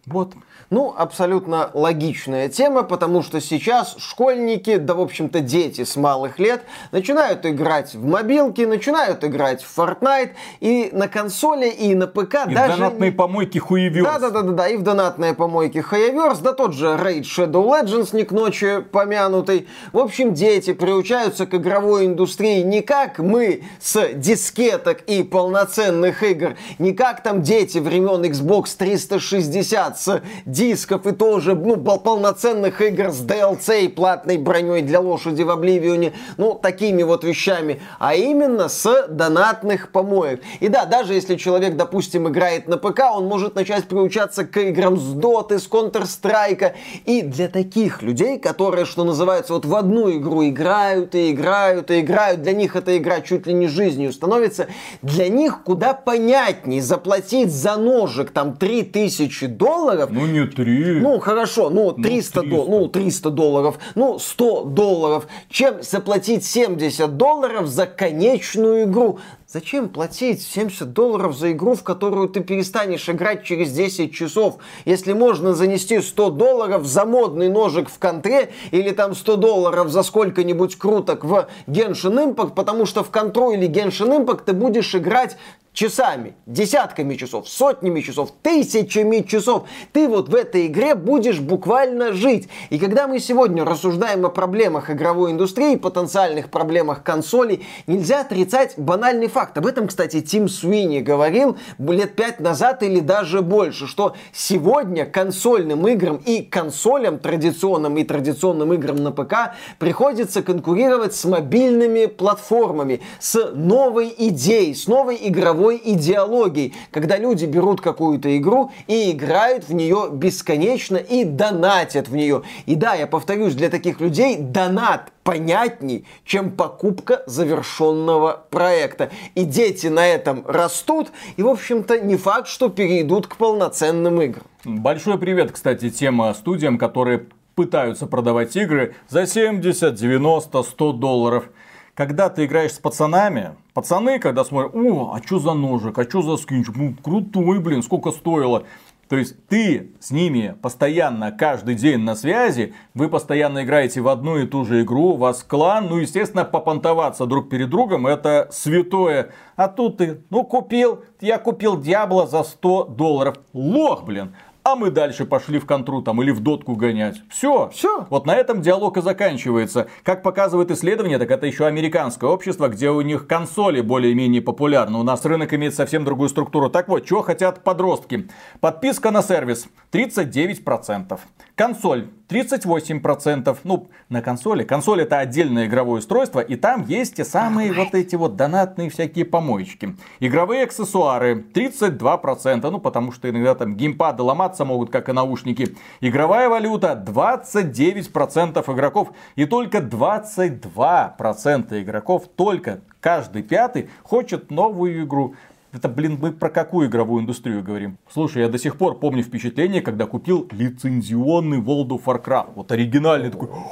Вот. Ну, абсолютно логичная тема, потому что сейчас школьники, да, в общем-то, дети с малых лет начинают играть в мобилки, начинают играть в Fortnite, и на консоли, и на ПК. И даже в донатные не... помойки хуеверс. Да-да-да, и в донатные помойки хуеверс, да тот же Raid Shadow Legends, ник ночи помянутый. В общем, дети приучаются к игровой индустрии не как мы с дискеток и полноценных игр, не как там дети времен Xbox триста шестьдесят с дисков и тоже, ну, полноценных игр с ди эл си и платной броней для лошади в Обливионе, ну, такими вот вещами, а именно с донатных помоек. И да, даже если человек, допустим, играет на ПК, он может начать приучаться к играм с Доты, с Counter-Strike, и для таких людей, которые, что называется, вот в одну игру играют и играют и играют, для них эта игра чуть ли не жизнью становится, для них куда понятней заплатить за ножик там три тысячи долларов, ну, не три. Ну, хорошо, ну, триста, ну, триста. Дол- ну, триста долларов, ну, сто долларов, чем заплатить семьдесят долларов за конечную игру. Зачем платить семьдесят долларов за игру, в которую ты перестанешь играть через десять часов, если можно занести сто долларов за модный ножик в контре или там сто долларов за сколько-нибудь круток в Genshin Impact, потому что в контру или Genshin Impact ты будешь играть часами, десятками часов, сотнями часов, тысячами часов. Ты вот в этой игре будешь буквально жить. И когда мы сегодня рассуждаем о проблемах игровой индустрии, потенциальных проблемах консолей, нельзя отрицать банальный факт. Об этом, кстати, Тим Суини говорил лет пять назад или даже больше, что сегодня консольным играм и консолям традиционным и традиционным играм на ПК приходится конкурировать с мобильными платформами, с новой идеей, с новой игровой идеологией, когда люди берут какую-то игру и играют в нее бесконечно и донатят в нее. И да, я повторюсь, для таких людей донат понятней, чем покупка завершенного проекта. И дети на этом растут, и, в общем-то, не факт, что перейдут к полноценным играм. Большой привет, кстати, тем студиям, которые пытаются продавать игры за семьдесят, девяносто, сто долларов. Когда ты играешь с пацанами, пацаны, когда смотрят, о, а что за ножик, а что за скинчик, ну, крутой, блин, сколько стоило. То есть ты с ними постоянно, каждый день на связи, вы постоянно играете в одну и ту же игру, у вас клан, ну, естественно, попонтоваться друг перед другом, это святое. А тут ты, ну, купил, я купил Диабло за сто долларов, лох, блин. А мы дальше пошли в контру там или в дотку гонять. Все. Все. Вот на этом диалог и заканчивается. Как показывает исследование, так это еще американское общество, где у них консоли более-менее популярны. У нас рынок имеет совсем другую структуру. Так вот, чего хотят подростки? Подписка на сервис тридцать девять процентов. Консоль тридцать восемь процентов. Ну, на консоли. Консоль это отдельное игровое устройство. И там есть те самые Ах, вот эти вот донатные всякие помоечки. Игровые аксессуары тридцать два процента. Ну, потому что иногда там геймпады ломаться могут, как и наушники. Игровая валюта двадцать девять процентов игроков. И только двадцать два процента игроков, только каждый пятый хочет новую игру. Это, блин, мы про какую игровую индустрию говорим? Слушай, я до сих пор помню впечатление, когда купил лицензионный World of Warcraft. Вот оригинальный такой, вот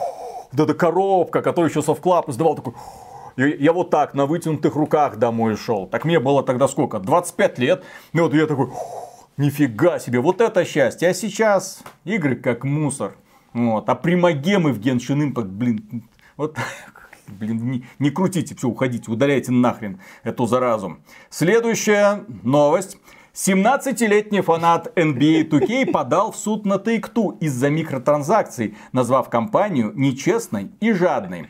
эта коробка, которую еще софтклаб издавал, такой... Я вот так на вытянутых руках домой шел. Так мне было тогда сколько? двадцать пять лет. И вот я такой, нифига себе, вот это счастье. А сейчас игры как мусор. Вот. А примагемы в Genshin Impact, блин, вот... Блин, не, не крутите, все, уходите, удаляйте нахрен эту заразу. Следующая новость. семнадцатилетний фанат эн би эй ту кей подал в суд на Take-Two из-за микротранзакций, назвав компанию нечестной и жадной.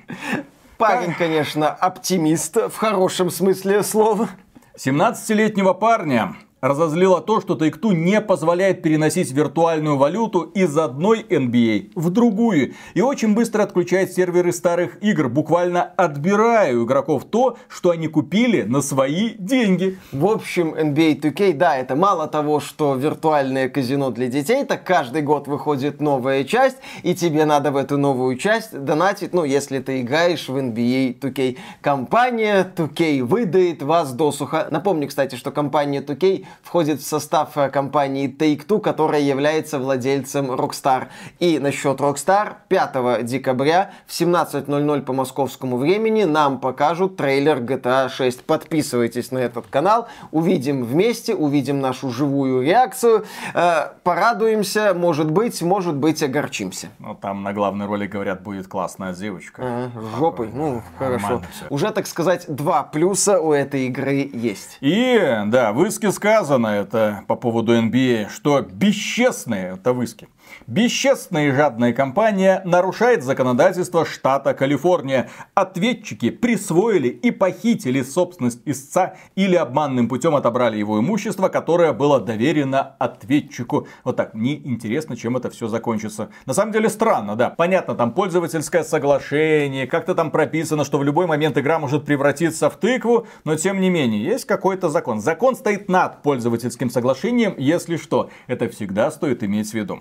Парень, конечно, оптимист в хорошем смысле слова. семнадцатилетнего парня разозлило то, что Take-Two не позволяет переносить виртуальную валюту из одной эн би эй в другую. И очень быстро отключает серверы старых игр, буквально отбирая у игроков то, что они купили на свои деньги. В общем, эн би эй ту кей, да, это мало того, что виртуальное казино для детей, так каждый год выходит новая часть, и тебе надо в эту новую часть донатить, ну, если ты играешь в эн би эй ту кей. Компания ту кей выдает вас досуха. Напомню, кстати, что компания ту кей входит в состав компании Take-Two, которая является владельцем Rockstar. И насчет Rockstar, пятого декабря в семнадцать ноль-ноль по московскому времени нам покажут трейлер джи ти эй шесть. Подписывайтесь на этот канал, увидим вместе, увидим нашу живую реакцию, э, порадуемся, может быть, может быть, огорчимся. Ну, там на главной роли, говорят, будет классная девочка. Ага, жопой, ну, хорошо. Все. Уже, так сказать, два плюса у этой игры есть. И, да, в иске сказано это по поводу эн би эй, что бесчестные, это в иске, бесчестная и жадная компания нарушает законодательство штата Калифорния. Ответчики присвоили и похитили собственность истца или обманным путем отобрали его имущество, которое было доверено ответчику. Вот так. Мне интересно, чем это все закончится. На самом деле странно, да. Понятно, там пользовательское соглашение, как-то там прописано, что в любой момент игра может превратиться в тыкву, но тем не менее, есть какой-то закон. Закон стоит над пользовательским соглашением, если что. Это всегда стоит иметь в виду.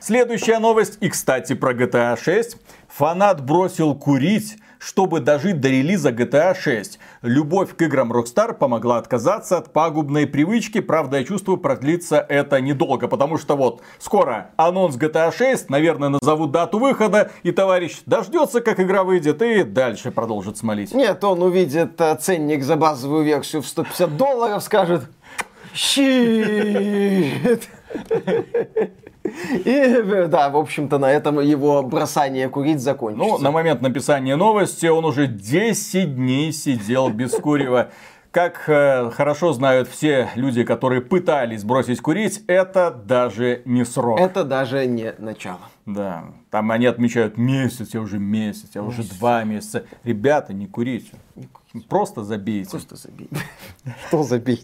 Следующая новость, и, кстати, про джи ти эй шесть. Фанат бросил курить, чтобы дожить до релиза джи ти эй шесть. Любовь к играм Rockstar помогла отказаться от пагубной привычки. Правда, я чувствую, продлится это недолго. Потому что вот, скоро анонс джи ти эй шесть, наверное, назовут дату выхода. И товарищ дождется, как игра выйдет, и дальше продолжит смолить. Нет, он увидит ценник за базовую версию в сто пятьдесят долларов, скажет... Щит! И, да, в общем-то, на этом его бросание курить закончится. Ну, на момент написания новости он уже десять дней сидел без курева. Как э, хорошо знают все люди, которые пытались бросить курить, это даже не срок. Это даже не начало. Да, там они отмечают месяц, я уже месяц, я месяц. уже два месяца. Ребята, не курите. Не курите. Просто забейте. Просто забейте. Что забейте?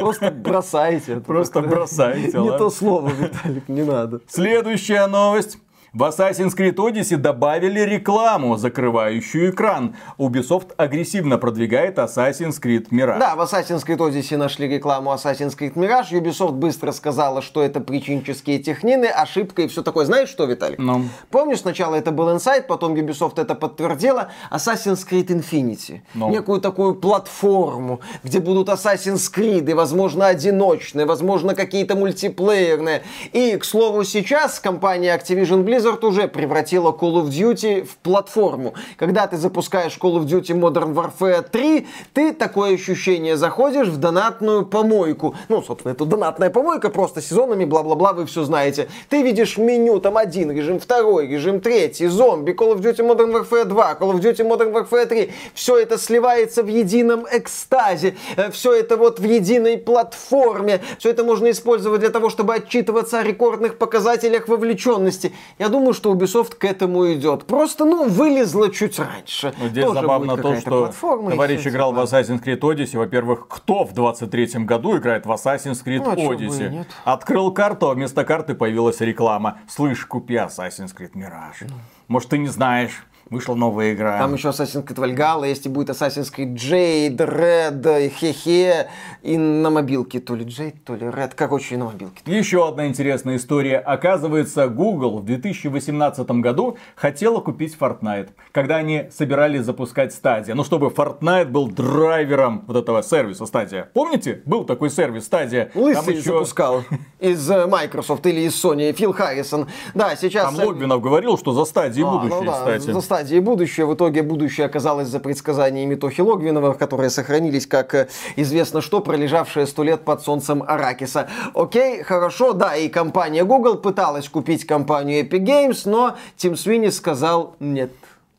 Просто бросайте. Просто бросайте. Не то слово, Виталик, не надо. Следующая новость. В Assassin's Creed Odyssey добавили рекламу, закрывающую экран. Ubisoft агрессивно продвигает Assassin's Creed Mirage. Да, в Assassin's Creed Odyssey нашли рекламу Assassin's Creed Mirage. Ubisoft быстро сказала, что это причинческие технины, ошибка и все такое. Знаешь что, Виталик? No. Помнишь, сначала это был Inside, потом Ubisoft это подтвердила. Assassin's Creed Infinity. No. Некую такую платформу, где будут Assassin's Creed, и, возможно, одиночные, возможно, какие-то мультиплеерные. И, к слову, сейчас компания Activision Blizzard уже превратила Call of Duty в платформу. Когда ты запускаешь Call of Duty Modern Warfare три, ты такое ощущение заходишь в донатную помойку. Ну, собственно, это донатная помойка, просто сезонами, бла-бла-бла, вы все знаете. Ты видишь меню, там один режим, второй режим, третий, зомби, Call of Duty Modern Warfare два, Call of Duty Modern Warfare три. Все это сливается в едином экстазе, все это вот в единой платформе, все это можно использовать для того, чтобы отчитываться о рекордных показателях вовлеченности. Я думаю, что Ubisoft к этому идет. Просто, ну, вылезла чуть раньше. Ну, здесь тоже забавно то, что товарищ играл в Assassin's Creed Odyssey. Во-первых, кто в двадцать третьем году играет в Assassin's Creed ну, а Odyssey? Открыл карту, а вместо карты появилась реклама. Слышь, купи Assassin's Creed Mirage. Может, ты не знаешь. Вышла новая игра. Там еще Assassin's Creed Valhalla, если будет Assassin's Creed Jade, Red, хе-хе. И на мобилке то ли Jade, то ли Red. Короче, и на мобилке. Еще одна интересная история. Оказывается, Google в две тысячи восемнадцатом году хотела купить Fortnite, когда они собирались запускать Stadia. Ну, чтобы Fortnite был драйвером вот этого сервиса Stadia. Помните? Был такой сервис Stadia. Лысый еще... запускал из Microsoft или из Sony. Фил Харрисон. Да, сейчас... Там Логвинов говорил, что за Stadia а, будущее, ну да, кстати. За и будущее. В итоге будущее оказалось за предсказаниями Тохи Логвинова, которые сохранились, как известно что, пролежавшие сто лет под солнцем аракиса. Окей, хорошо, да, и компания Google пыталась купить компанию Epic Games, но Тим Свини сказал нет.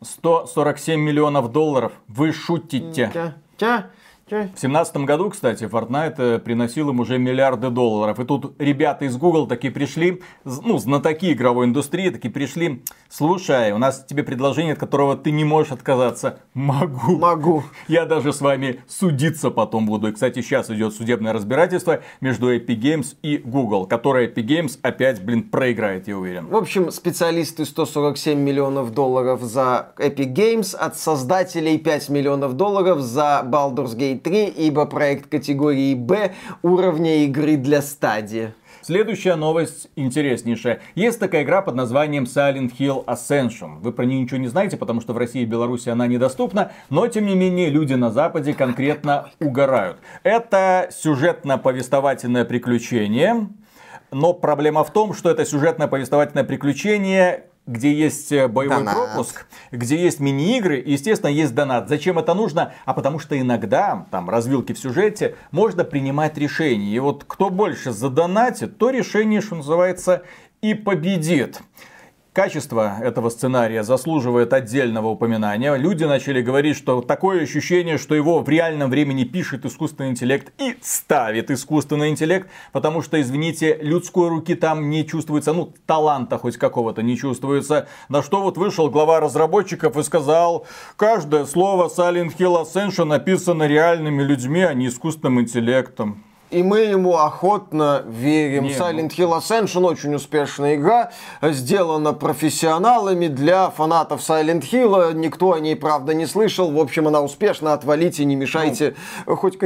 сто сорок семь миллионов долларов. Вы шутите. Тя, тя. В семнадцатом году, кстати, Fortnite приносил им уже миллиарды долларов. И тут ребята из Google такие пришли, ну, знатоки игровой индустрии, такие пришли. Слушай, у нас тебе предложение, от которого ты не можешь отказаться. Могу. Могу. Я даже с вами судиться потом буду. И, кстати, сейчас идет судебное разбирательство между Epic Games и Google, которое Epic Games опять, блин, проиграет, я уверен. В общем, специалисты сто сорок семь миллионов долларов за Epic Games, от создателей пять миллионов долларов за Baldur's Gate три, ибо проект категории Б уровня игры для стадии. Следующая новость интереснейшая. Есть такая игра под названием Silent Hill Ascension. Вы про нее ничего не знаете, потому что в России и Беларуси она недоступна, но тем не менее люди на Западе конкретно угорают. Это сюжетно-повествовательное приключение, но проблема в том, что это сюжетно-повествовательное приключение, где есть боевой донат. пропуск, где есть мини-игры, и, естественно, есть донат. Зачем это нужно? А потому что иногда, там, развилки в сюжете, можно принимать решения. И вот кто больше задонатит, то решение, что называется, и победит. Качество этого сценария заслуживает отдельного упоминания. Люди начали говорить, что такое ощущение, что его в реальном времени пишет искусственный интеллект и ставит искусственный интеллект, потому что, извините, людской руки там не чувствуется, ну, таланта хоть какого-то не чувствуется. На что вот вышел глава разработчиков и сказал: каждое слово Silent Hill Ascension написано реальными людьми, а не искусственным интеллектом. И мы ему охотно верим. Не, Silent Hill Ascension очень успешная игра, сделана профессионалами для фанатов Silent Hill. Никто о ней, правда, не слышал. В общем, она успешна. Отвалите, не мешайте. Ну, хоть,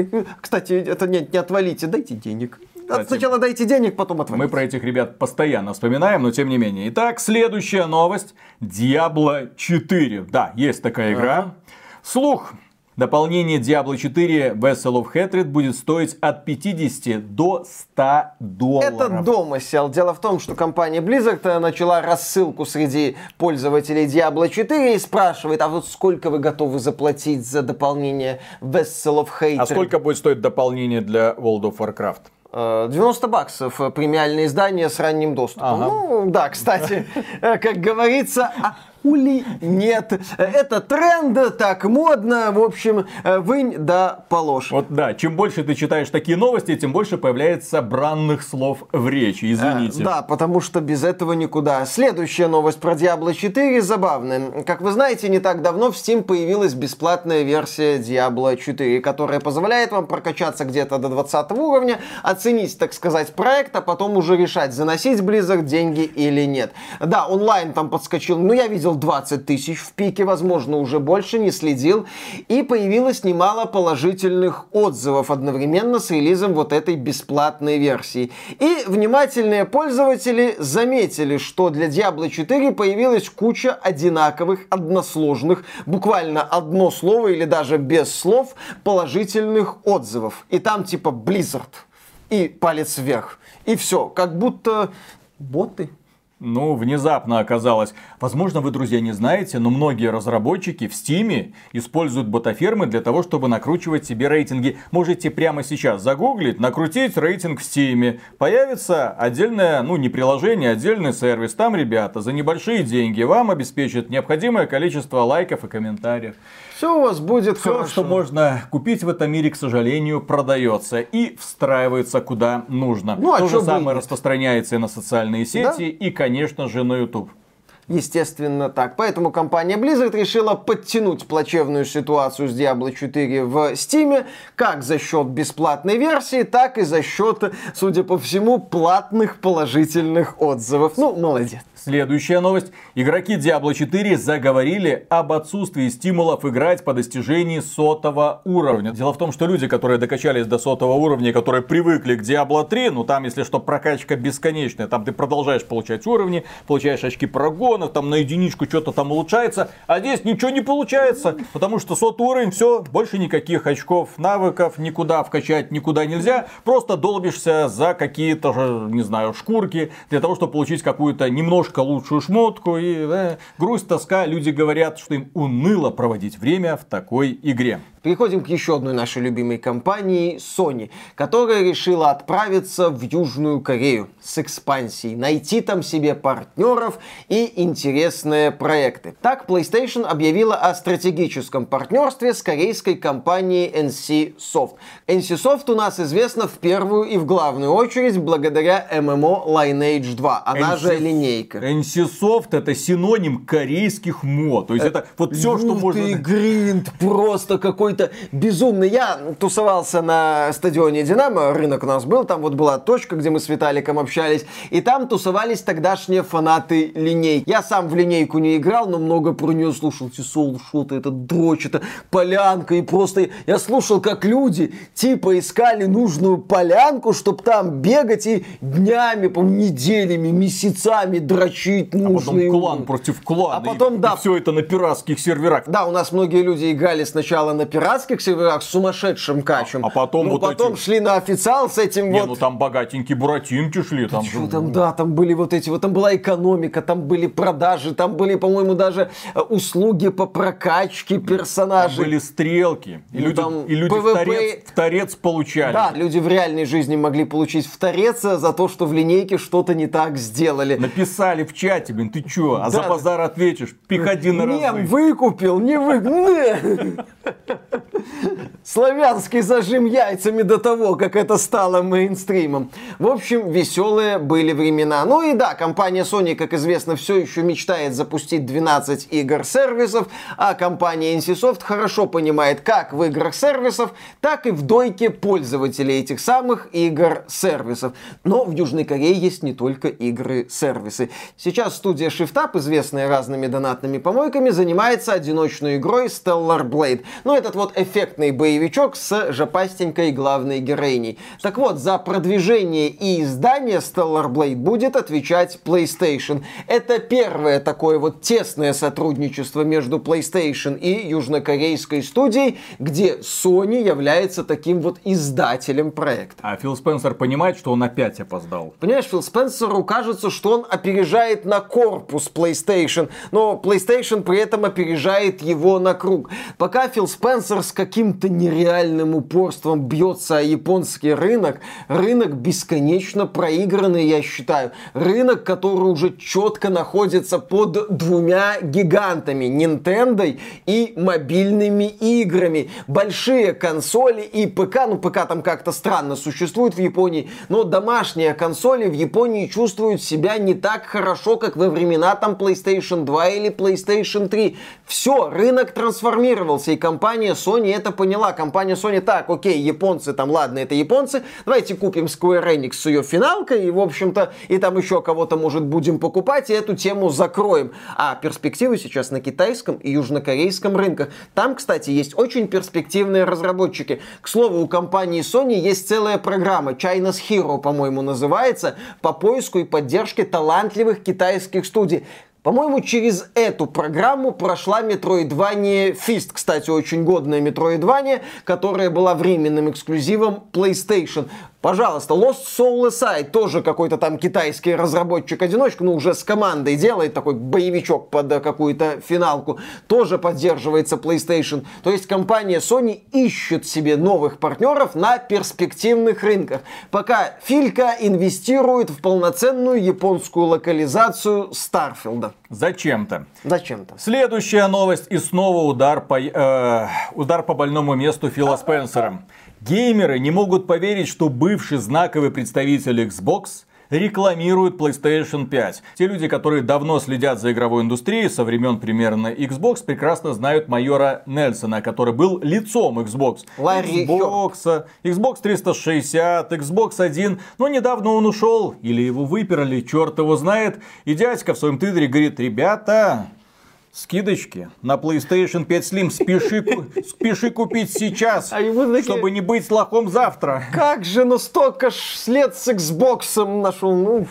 кстати, это нет, не отвалите, дайте денег. Кстати, сначала дайте денег, потом отвалите. Мы про этих ребят постоянно вспоминаем, но тем не менее. Итак, следующая новость. Диабло четыре. Да, есть такая игра. А-а-а. Слух. Дополнение Diablo четыре Vessel of Hatred будет стоить от пятидесяти до ста долларов. Это домысел. Дело в том, что компания Blizzard начала рассылку среди пользователей Diablo четыре и спрашивает: а вот сколько вы готовы заплатить за дополнение Vessel of Hatred? А сколько будет стоить дополнение для World of Warcraft? девяносто баксов, премиальное издание с ранним доступом. Ага. Ну, да, кстати, как говорится, а хули нет. Это тренд, так модно, в общем, вынь да положь. Вот да, чем больше ты читаешь такие новости, тем больше появляется бранных слов в речи, извините. А, да, потому что без этого никуда. Следующая новость про Diablo четыре забавная. Как вы знаете, не так давно в Steam появилась бесплатная версия Diablo четыре, которая позволяет вам прокачаться где-то до двадцатого уровня, от оценить, так сказать, проект, а потом уже решать, заносить Blizzard деньги или нет. Да, онлайн там подскочил, ну, я видел двадцать тысяч в пике, возможно, уже больше, не следил. И появилось немало положительных отзывов одновременно с релизом вот этой бесплатной версии. И внимательные пользователи заметили, что для Diablo четыре появилась куча одинаковых, односложных, буквально одно слово или даже без слов, положительных отзывов. И там типа Blizzard. И палец вверх. И все. Как будто боты. Ну, внезапно оказалось. Возможно, вы, друзья, не знаете, но многие разработчики в Steam используют ботафермы для того, чтобы накручивать себе рейтинги. Можете прямо сейчас загуглить, накрутить рейтинг в Steam. Появится отдельное, ну, не приложение, а отдельный сервис. Там, ребята, за небольшие деньги вам обеспечат необходимое количество лайков и комментариев. Все у вас будет Все, хорошо. Что можно купить в этом мире, к сожалению, продается и встраивается куда нужно. Ну, а То же самое распространяется и на социальные сети, да? И, конечно же, на YouTube. Естественно, так. Поэтому компания Blizzard решила подтянуть плачевную ситуацию с Diablo четыре в Steam как за счет бесплатной версии, так и за счет, судя по всему, платных положительных отзывов. Ну, молодец. Следующая новость. Игроки Diablo четыре заговорили об отсутствии стимулов играть по достижении сотого уровня. Дело в том, что люди, которые докачались до сотого уровня, которые привыкли к Diablo три, ну там, если что, прокачка бесконечная, там ты продолжаешь получать уровни, получаешь очки прогонов, там на единичку что-то там улучшается, а здесь ничего не получается, потому что сотый уровень, все, больше никаких очков, навыков, никуда вкачать никуда нельзя, просто долбишься за какие-то, не знаю, шкурки, для того, чтобы получить какую-то немножко лучшую шмотку и да, грусть, тоска. Люди говорят, что им уныло проводить время в такой игре. Переходим к еще одной нашей любимой компании Sony, которая решила отправиться в Южную Корею с экспансией, найти там себе партнеров и интересные проекты. Так, PlayStation объявила о стратегическом партнерстве с корейской компанией эн си софт. эн си софт у нас известна в первую и в главную очередь благодаря эм эм о Lineage два, она же линейка. Энсисофт это синоним корейских мод. То есть это вот все, что можно... гринд просто какой-то безумный. Я тусовался на стадионе «Динамо», рынок у нас был, там вот была точка, где мы с Виталиком общались, и там тусовались тогдашние фанаты линейки. Я сам в линейку не играл, но много про нее слушал. Тисол, что-то, это дрочь, это полянка, и просто я слушал, как люди типа искали нужную полянку, чтобы там бегать и днями, по-моему, неделями, месяцами дрочить нужные. А потом клан против клана. А потом, и, да. И все это на пиратских серверах. Да, у нас многие люди играли сначала на пиратских серверах с сумасшедшим качем. А, а потом ну, вот потом эти... шли на официал с этим. Не, вот... ну там богатенькие буратинки шли. Да там, что, там, да, там были вот эти, вот там была экономика, там были продажи, там были, по-моему, даже услуги по прокачке персонажей. Там были стрелки. И ну, люди, там и люди пэ вэ пэ... в, торец, в торец получали. Да, люди в реальной жизни могли получить в торец за то, что в линейке что-то не так сделали. Написали в чате, блин, ты чё? А да, за базар ты... ответишь, пиходи на разы. Не, выкупил, не выкупил. Славянский зажим яйцами до того, как это стало мейнстримом. В общем, веселые были времена. Ну и да, компания Sony, как известно, все еще мечтает запустить двенадцать игр-сервисов, а компания Энсисофт хорошо понимает, как в играх сервисов, так и в дойке пользователей этих самых игр-сервисов. Но в Южной Корее есть не только игры-сервисы. Сейчас студия Shift Up, известная разными донатными помойками, занимается одиночной игрой Stellar Blade. Ну, этот вот эффектный боевичок с жопастенькой главной героиней. Так вот, за продвижение и издание Stellar Blade будет отвечать PlayStation. Это первое такое вот тесное сотрудничество между PlayStation и южнокорейской студией, где Sony является таким вот издателем проекта. А Фил Спенсер понимает, что он опять опоздал. Понимаешь, Фил Спенсеру кажется, что он опережает на корпус PlayStation, но PlayStation при этом опережает его на круг. Пока Фил Спенсер с каким-то нереальным упорством бьется о японский рынок, рынок бесконечно проигранный, я считаю. Рынок, который уже четко находится под двумя гигантами, Nintendo и мобильными играми. Большие консоли и ПК, ну ПК там как-то странно существует в Японии, но домашние консоли в Японии чувствуют себя не так хорошо, как во времена там PlayStation два или PlayStation три. Все, рынок трансформировался, и компания Sony это поняла. Компания Sony, так, окей, японцы там, ладно, это японцы, давайте купим Square Enix с ее финалкой, и, в общем-то, и там еще кого-то, может, будем покупать, и эту тему закроем. А перспективы сейчас на китайском и южнокорейском рынках. Там, кстати, есть очень перспективные разработчики. К слову, у компании Sony есть целая программа, China's Hero, по-моему, называется, по поиску и поддержке талантливых китайских студий. По-моему, через эту программу прошла Metroidvania Fist. Кстати, очень годная Metroidvania, которая была временным эксклюзивом PlayStation. Пожалуйста, Lost Soul Aside, тоже какой-то там китайский разработчик-одиночка, ну уже с командой делает такой боевичок под какую-то финалку, тоже поддерживается PlayStation. То есть компания Sony ищет себе новых партнеров на перспективных рынках. Пока Филька инвестирует в полноценную японскую локализацию Старфилда. Зачем-то. Зачем-то. Следующая новость и снова удар по, э, удар по больному месту Фила Спенсера. Геймеры не могут поверить, что бывший знаковый представитель Xbox рекламирует PlayStation пять. Те люди, которые давно следят за игровой индустрией, со времен примерно Xbox, прекрасно знают майора Нельсона, который был лицом Xbox. Xbox, Xbox триста шестьдесят, Xbox один. Но недавно он ушел, или его выперли, черт его знает. И дядька в своем твиттере говорит, ребята... скидочки на PlayStation пять Slim спеши, спеши купить сейчас, а такие... чтобы не быть лохом завтра. Как же, ну столько ж след с Xbox'ом нашел. Ну,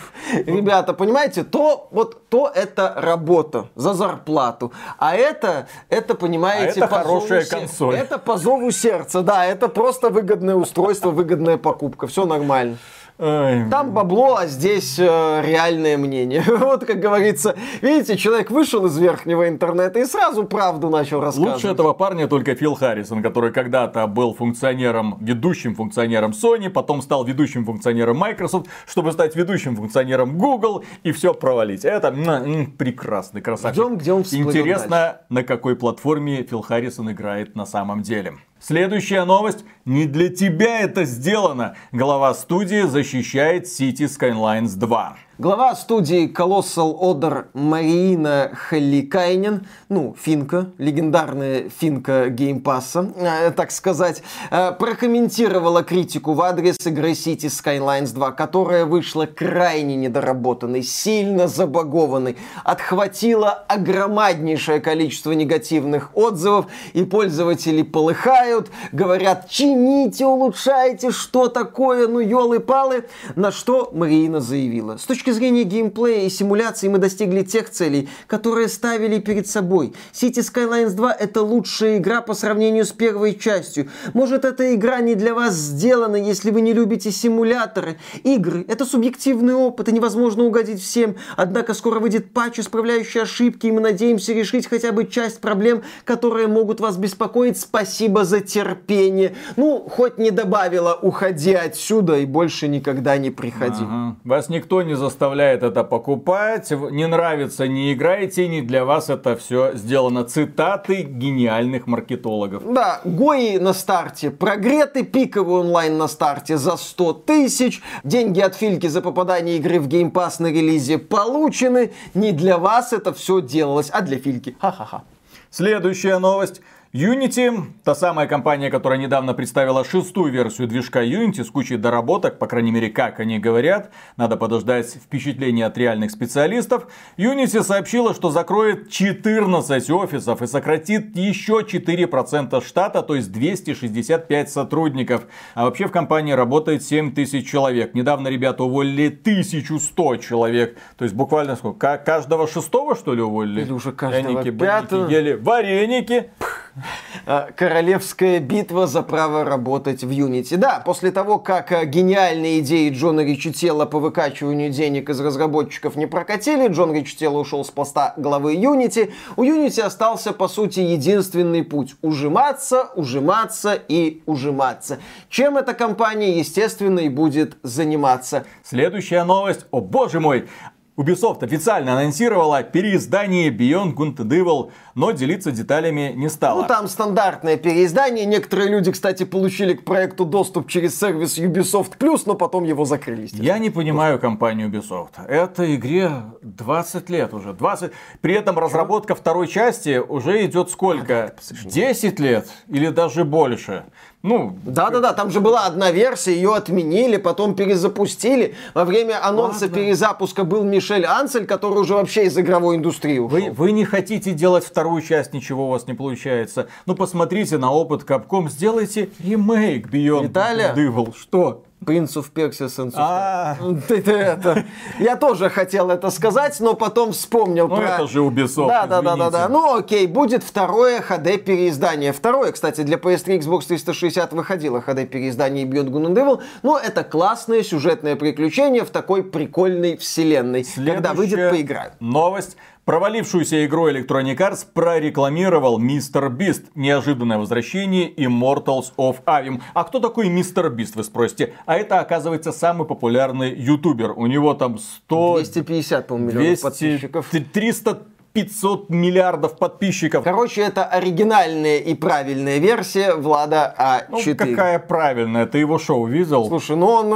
ребята, понимаете, то вот то это работа за зарплату, а это, это понимаете, а это по хорошая зову, консоль. Это по зову сердца, да, это просто выгодное устройство, выгодная покупка, все нормально. Там бабло, а здесь э, реальное мнение. Вот, как говорится, видите, человек вышел из верхнего интернета и сразу правду начал рассказывать. Лучше этого парня только Фил Харрисон, который когда-то был функционером, ведущим функционером Sony, потом стал ведущим функционером Microsoft, чтобы стать ведущим функционером Google и все провалить. Это м-м, прекрасный красавчик. Идем, где он всплывет. Интересно, дальше. На какой платформе Фил Харрисон играет на самом деле. Следующая новость. Не для тебя это сделано. Глава студии защищает Cities Skylines два. Глава студии Colossal Order Марина Халикайнен, ну, финка, легендарная финка геймпасса, э, так сказать, э, прокомментировала критику в адрес игры City Skylines два, которая вышла крайне недоработанной, сильно забагованной, отхватила огромнейшее количество негативных отзывов, и пользователи полыхают, говорят: чините, улучшайте, что такое, ну елы-палы, на что Марина заявила: с точки С точки зрения геймплея и симуляции мы достигли тех целей, которые ставили перед собой. City Skylines два — это лучшая игра по сравнению с первой частью. Может, эта игра не для вас сделана, если вы не любите симуляторы. Игры — это субъективный опыт, и невозможно угодить всем. Однако скоро выйдет патч, исправляющий ошибки, и мы надеемся решить хотя бы часть проблем, которые могут вас беспокоить. Спасибо за терпение. Ну, хоть не добавила: уходи отсюда и больше никогда не приходи. Ага. Вас никто не заставляет. Заставляет это покупать, не нравится — не играйте, не для вас это все сделано. Цитаты гениальных маркетологов. Да, гои на старте прогреты, пиковый онлайн на старте за сто тысяч, деньги от Фильки за попадание игры в Game Pass на релизе получены, не для вас это все делалось, а для Фильки. Ха-ха-ха. Следующая новость. Unity, та самая компания, которая недавно представила шестую версию движка Unity с кучей доработок, по крайней мере, как они говорят, надо подождать впечатления от реальных специалистов. Unity сообщила, что закроет четырнадцать офисов и сократит еще четыре процента штата, то есть двести шестьдесят пять сотрудников. А вообще в компании работает семь тысяч человек. Недавно ребята уволили тысячу сто человек. То есть буквально сколько? Каждого шестого, что ли, уволили? Или уже каждого пятого? Ели вареники. Королевская битва за право работать в Unity. Да, после того, как гениальные идеи Джона Ричетела по выкачиванию денег из разработчиков не прокатили, Джон Ричетел ушел с поста главы Unity, у Unity остался, по сути, единственный путь. Ужиматься, ужиматься и ужиматься. Чем эта компания, естественно, и будет заниматься. Следующая новость. О боже мой! Ubisoft официально анонсировала переиздание Beyond Good and Evil, но делиться деталями не стала. Ну, там стандартное переиздание. Некоторые люди, кстати, получили к проекту доступ через сервис Ubisoft Plus, но потом его закрыли. Я не понимаю компанию Ubisoft. Этой игре двадцать лет уже. двадцать При этом разработка второй части уже идет сколько? десять лет или даже больше. Ну, да-да-да, там же была одна версия, ее отменили, потом перезапустили. Во время анонса Ладно. перезапуска был Мишель Ансель, который уже вообще из игровой индустрии ушел. Вы, вы не хотите делать вторую часть, ничего у вас не получается. Ну, посмотрите на опыт Capcom, сделайте ремейк Beyond Good and Evil. Что? Принц оф Персия Сенсу. Я тоже хотел это сказать, но потом вспомнил про... Ну это же Ubisoft, да, да, да, да, да. Ну окей, будет второе эйч ди переиздание. Второе, кстати, для пи эс три, Xbox триста шестьдесят выходило эйч ди переиздание Beyond Good and Evil, но это классное сюжетное приключение в такой прикольной вселенной. Следующая Когда выйдет, поиграю. Новость. Провалившуюся игру Electronic Arts прорекламировал Мистер Бист. Неожиданное возвращение Immortals of Aveum. А кто такой Мистер Бист, вы спросите? А это, оказывается, самый популярный ютубер. У него там сто... двести пятьдесят, по-моему, миллионов подписчиков. триста... пятьсот миллиардов подписчиков. Короче, это оригинальная и правильная версия Влада А четыре. Ну, какая правильная? Ты его шоу видел? Слушай, ну он...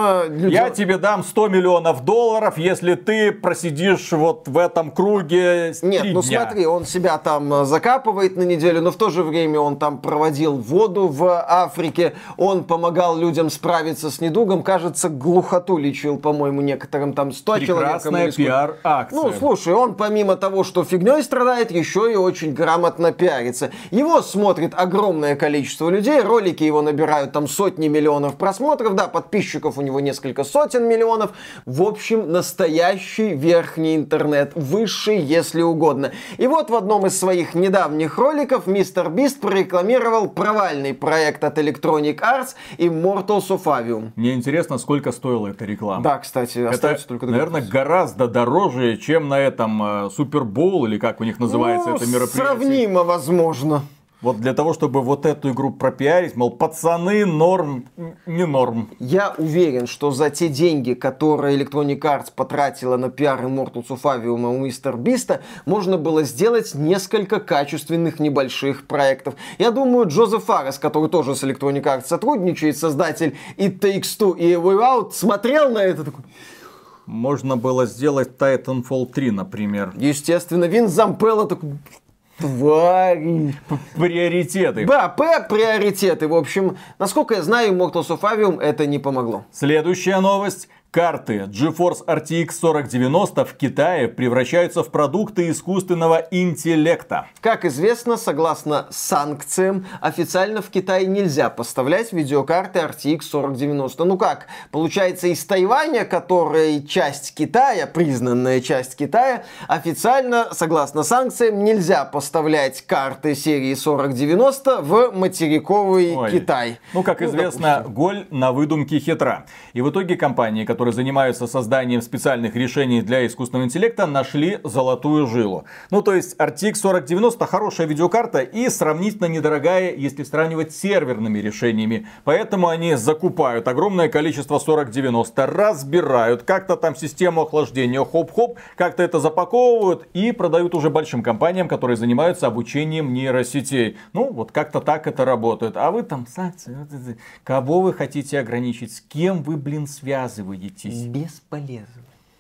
Я тебе дам сто миллионов долларов, если ты просидишь вот в этом круге три Нет, ну дня. Смотри, он себя там закапывает на неделю, но в то же время он там проводил воду в Африке, он помогал людям справиться с недугом, кажется, глухоту лечил, по-моему, некоторым там сто человек. Прекрасная пиар-акция. Ну, слушай, он помимо того, что фиг страдает, еще и очень грамотно пиарится. Его смотрит огромное количество людей, ролики его набирают там сотни миллионов просмотров, да, подписчиков у него несколько сотен миллионов. В общем, настоящий верхний интернет, высший, если угодно. И вот в одном из своих недавних роликов Мистер Бист прорекламировал провальный проект от Electronic Arts Immortals of Aveum. Мне интересно, сколько стоила эта реклама. Да, кстати, остается только... наверное, гораздо дороже, чем на этом Супербоул, э, или как у них называется, ну, это мероприятие. Сравнимо, возможно. Вот для того, чтобы вот эту игру пропиарить, мол, пацаны, норм, не норм. Я уверен, что за те деньги, которые Electronic Arts потратила на пиар Immortals of Aveum у Мистер Биста, можно было сделать несколько качественных небольших проектов. Я думаю, Джозеф Фаррес, который тоже с Electronic Arts сотрудничает, создатель It Takes Two и A Way Out, смотрел на это такой... Можно было сделать Titanfall три, например. Естественно, Вин Зампелло такой... Тварь. Приоритеты. Да, П, приоритеты. В общем, насколько я знаю, Immortals of Avium это не помогло. Следующая новость. Карты GeForce эр ти икс сорок девяносто в Китае превращаются в продукты искусственного интеллекта. Как известно, согласно санкциям, официально в Китае нельзя поставлять видеокарты эр ти икс сорок девяносто. Ну как, получается, из Тайваня, которая часть Китая, признанная часть Китая, официально, согласно санкциям, нельзя поставлять карты серии сорок девяносто в материковый Ой. Китай. Ну, как ну, известно, допустим. Голь на выдумке хитра. И в итоге компания, которая занимаются созданием специальных решений для искусственного интеллекта, нашли золотую жилу. Ну, то есть, эр ти икс сорок девяносто хорошая видеокарта и сравнительно недорогая, если сравнивать с серверными решениями. Поэтому они закупают огромное количество сорок девяносто, разбирают, как-то там систему охлаждения хоп-хоп, как-то это запаковывают и продают уже большим компаниям, которые занимаются обучением нейросетей. Ну, вот как-то так это работает. А вы там санкции, кого вы хотите ограничить, с кем вы, блин, связываетесь? Бесполезно.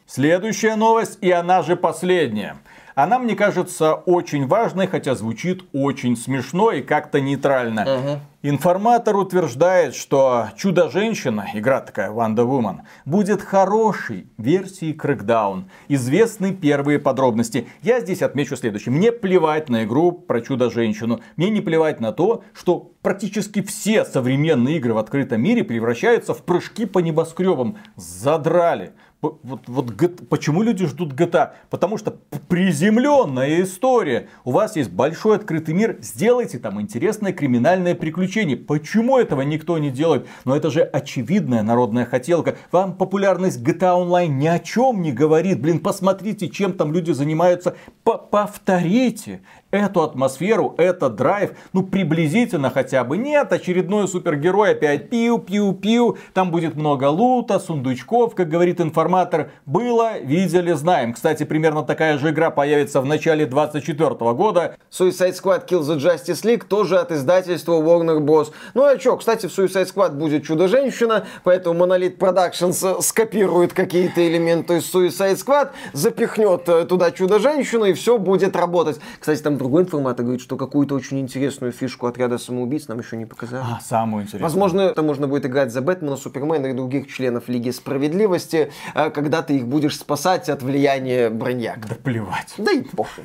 Следующая новость, и она же последняя. Она, мне кажется, очень важной, хотя звучит очень смешно и как-то нейтрально. Uh-huh. Информатор утверждает, что Чудо-женщина, игра такая Wonder Woman, будет хорошей версией Crackdown. Известны первые подробности. Я здесь отмечу следующее. Мне плевать на игру про Чудо-женщину. Мне не плевать на то, что практически все современные игры в открытом мире превращаются в прыжки по небоскребам. Задрали. Вот, вот, почему люди ждут джи ти эй? Потому что приземленная история. У вас есть большой открытый мир, сделайте там интересное криминальное приключение. Почему этого никто не делает? Но это же очевидная народная хотелка. Вам популярность джи ти эй Online ни о чем не говорит. Блин, посмотрите, чем там люди занимаются. Повторите эту атмосферу, этот драйв. Ну, приблизительно хотя бы. Нет, очередной супергерой опять пиу-пиу-пиу. Там будет много лута, сундучков, как говорит информатор. Было, видели, знаем. Кстати, примерно такая же игра появится в начале двадцать четвёртого года. Suicide Squad Kill the Justice League тоже от издательства Warner Bros. Ну а чё, кстати, в Suicide Squad будет Чудо-женщина, поэтому Monolith Productions скопирует какие-то элементы из Suicide Squad, запихнет туда Чудо-женщину и все будет работать. Кстати, там другой информатор говорит, что какую-то очень интересную фишку отряда самоубийц нам еще не показали. А, самую интересную. Возможно, это можно будет играть за Бэтмена, Супермена и других членов Лиги Справедливости, когда ты их будешь спасать от влияния броньяка. Да плевать. Да и похуй.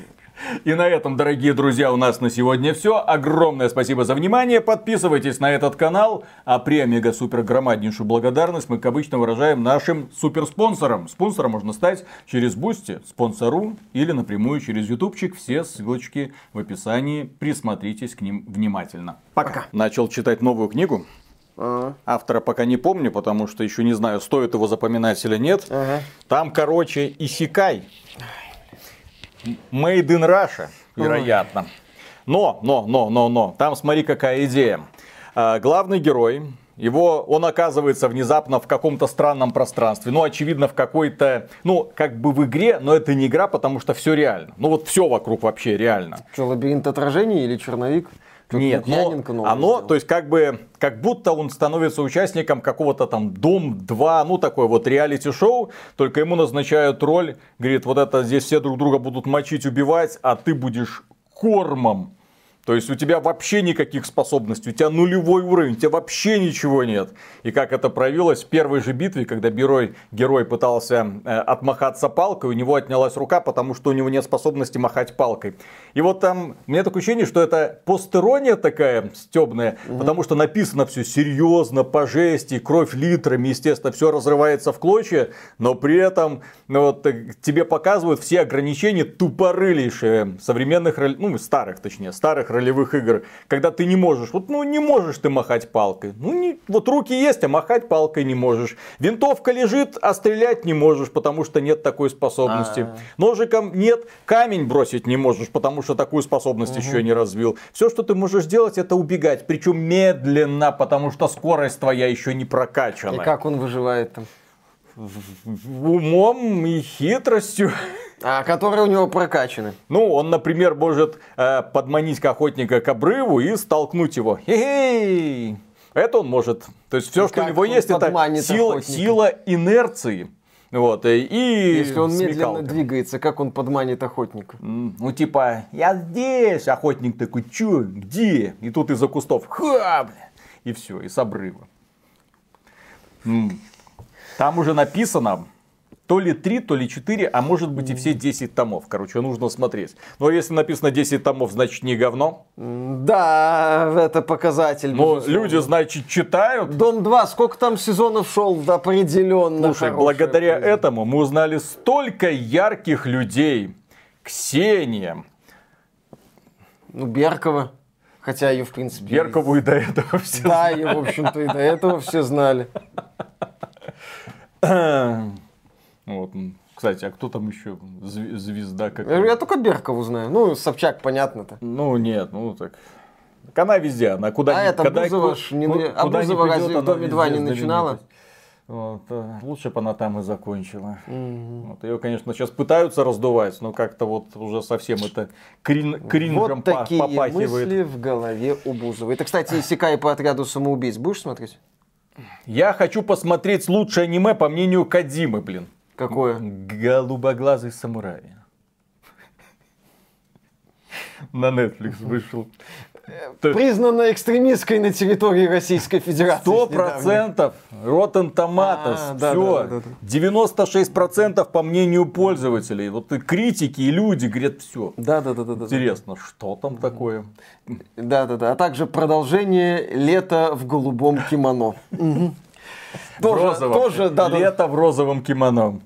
И на этом, дорогие друзья, у нас на сегодня все. Огромное спасибо за внимание. Подписывайтесь на этот канал. А премега-супер громаднейшую благодарность мы, как обычно, выражаем нашим суперспонсорам. Спонсором можно стать через Boosty, спонсору или напрямую через ютубчик. Все ссылочки в описании. Присмотритесь к ним внимательно. Пока. Начал читать новую книгу. Uh-huh. Автора пока не помню, потому что еще не знаю, стоит его запоминать или нет. Uh-huh. Там, короче, исекай. Made in Russia, вероятно. Uh-huh. Но, но, но, но, но. Там смотри, какая идея. А, главный герой, его, он оказывается внезапно в каком-то странном пространстве. Ну, очевидно, в какой-то, ну, как бы в игре, но это не игра, потому что все реально. Ну, вот все вокруг вообще реально. Что, лабиринт отражений или черновик? Тут Нет, но оно, то есть как бы, как будто он становится участником какого-то там Дом два, ну такой вот реалити-шоу, только ему назначают роль, говорит, вот это здесь все друг друга будут мочить, убивать, а ты будешь кормом. То есть у тебя вообще никаких способностей, у тебя нулевой уровень, у тебя вообще ничего нет. И как это проявилось в первой же битве, когда герой, герой пытался э, отмахаться палкой, у него отнялась рука, потому что у него нет способности махать палкой. И вот там, у меня такое ощущение, что это постерония такая стебная, угу. потому что написано все серьезно, по жести, кровь литрами, естественно, все разрывается в клочья, но при этом ну, вот, тебе показывают все ограничения тупорылейшие современных, ну старых точнее, старых ролевых игр, когда ты не можешь, вот ну не можешь ты махать палкой, ну не, вот руки есть, а махать палкой не можешь, винтовка лежит, а стрелять не можешь, потому что нет такой способности, А-а-а. ножиком нет, камень бросить не можешь, потому что такую способность угу. еще не развил, все, что ты можешь делать, это убегать, причем медленно, потому что скорость твоя еще не прокачана. И как он выживает там? Умом и хитростью. А которые у него прокачаны. Ну, он, например, может э, подманить охотника к обрыву и столкнуть его. Хе-хей! Это он может. То есть, все, и что у него есть, это сила, сила инерции. Вот, и если он медленно двигается, как он подманит охотника? Mm. Ну, типа, я здесь, охотник такой, чё, где? И тут из-за кустов, ха, бля, и все, и с обрыва. Mm. Там уже написано, то ли три, то ли четыре, а может быть mm. и все десять томов. Короче, нужно смотреть. Но если написано десять томов, значит не говно. Mm, да, это показатель. Но безусловно. Люди, значит, читают. Дом два, сколько там сезонов шел, да, определенно. Слушай, благодаря производство. Этому мы узнали столько ярких людей. Ксения. Ну, Беркова. Хотя ее, в принципе... Беркову и до этого все да, знали. Да, ее, в общем-то, и до этого все знали. Вот. Кстати, а кто там еще? Звезда какая-то? Я только Беркову знаю. Ну, Собчак, понятно-то. Ну, нет, ну так... Она везде, она куда а ни... это когда... Бузова, не... ну, а куда Бузова не придет, разве в Доме два не начинала? Вот. Лучше бы она там и закончила. Mm-hmm. Вот. Ее, конечно, сейчас пытаются раздувать, но как-то вот уже совсем это крин... кринжем вот такие попахивает. Мысли в голове у Бузовой. Это, кстати, «Исекай по отряду самоубийц» будешь смотреть? Я хочу посмотреть лучшее аниме, по мнению Кодзимы, блин. Какое? «Голубоглазый самурай». На Netflix вышел. Признана экстремистской на территории Российской Федерации. сто процентов Rotten Tomatoes. Все. девяносто шесть процентов по мнению пользователей. Вот и критики, и люди говорят, все. Да, да, да, да. Интересно, что там такое? Да, да, да. А также продолжение «Лето в голубом кимоно». Тоже, тоже, да, лето в розовом кимоно.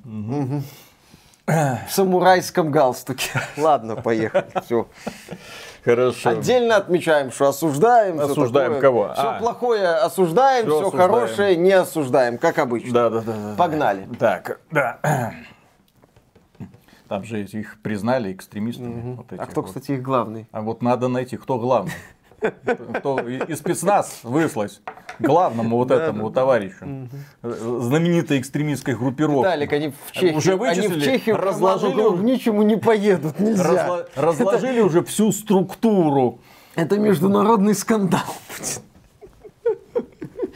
В самурайском галстуке. Ладно, поехали. Все. Хорошо. Отдельно отмечаем, что осуждаем. Осуждаем кого? Все а. плохое осуждаем, все, все осуждаем. Хорошее не осуждаем, как обычно. Да, да, да. да Погнали. Да. Так, да. Там же их признали экстремистами. Угу. Вот а кто, вот. Кстати, их главный? А вот надо найти, кто главный. И спецназ выслать главному вот этому товарищу, знаменитой экстремистской группировке. Виталик, они в Чехию разложили, ничему не поедут, нельзя. Разложили уже всю структуру. Это международный скандал.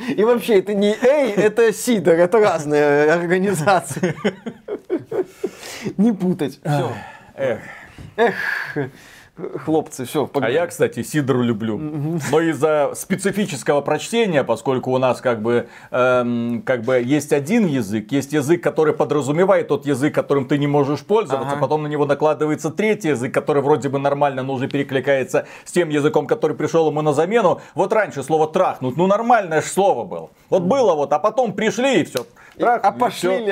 И вообще, это не Эй, это Сидор, это разные организации. Не путать. Эх. Эх. Хлопцы, все, погнали. А я, кстати, Сидору люблю. Mm-hmm. Но из-за специфического прочтения, поскольку у нас как бы, эм, как бы есть один язык, есть язык, который подразумевает тот язык, которым ты не можешь пользоваться, ага. потом на него накладывается третий язык, который вроде бы нормально, но уже перекликается с тем языком, который пришел ему на замену. Вот раньше слово «трахнуть», ну нормальное же слово было. Вот было вот, а потом пришли и все. Трахнули,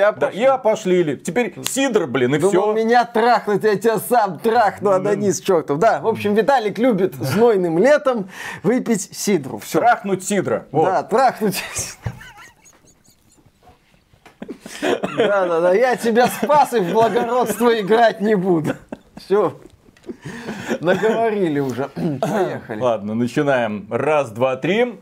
опошлили, все. Опошлили. Да, и опошлили. Теперь Сидор, блин, и думал, все. Меня трахнуть, я тебя сам трахну, Адонис, чертов. Да, в общем, Виталик любит знойным летом выпить сидру. Все. Трахнуть сидра. Вот. Да, трахнуть. Да, да, да, я тебя спас и в благородство играть не буду. Все, наговорили уже. Поехали. Ладно, начинаем. Раз, два, три.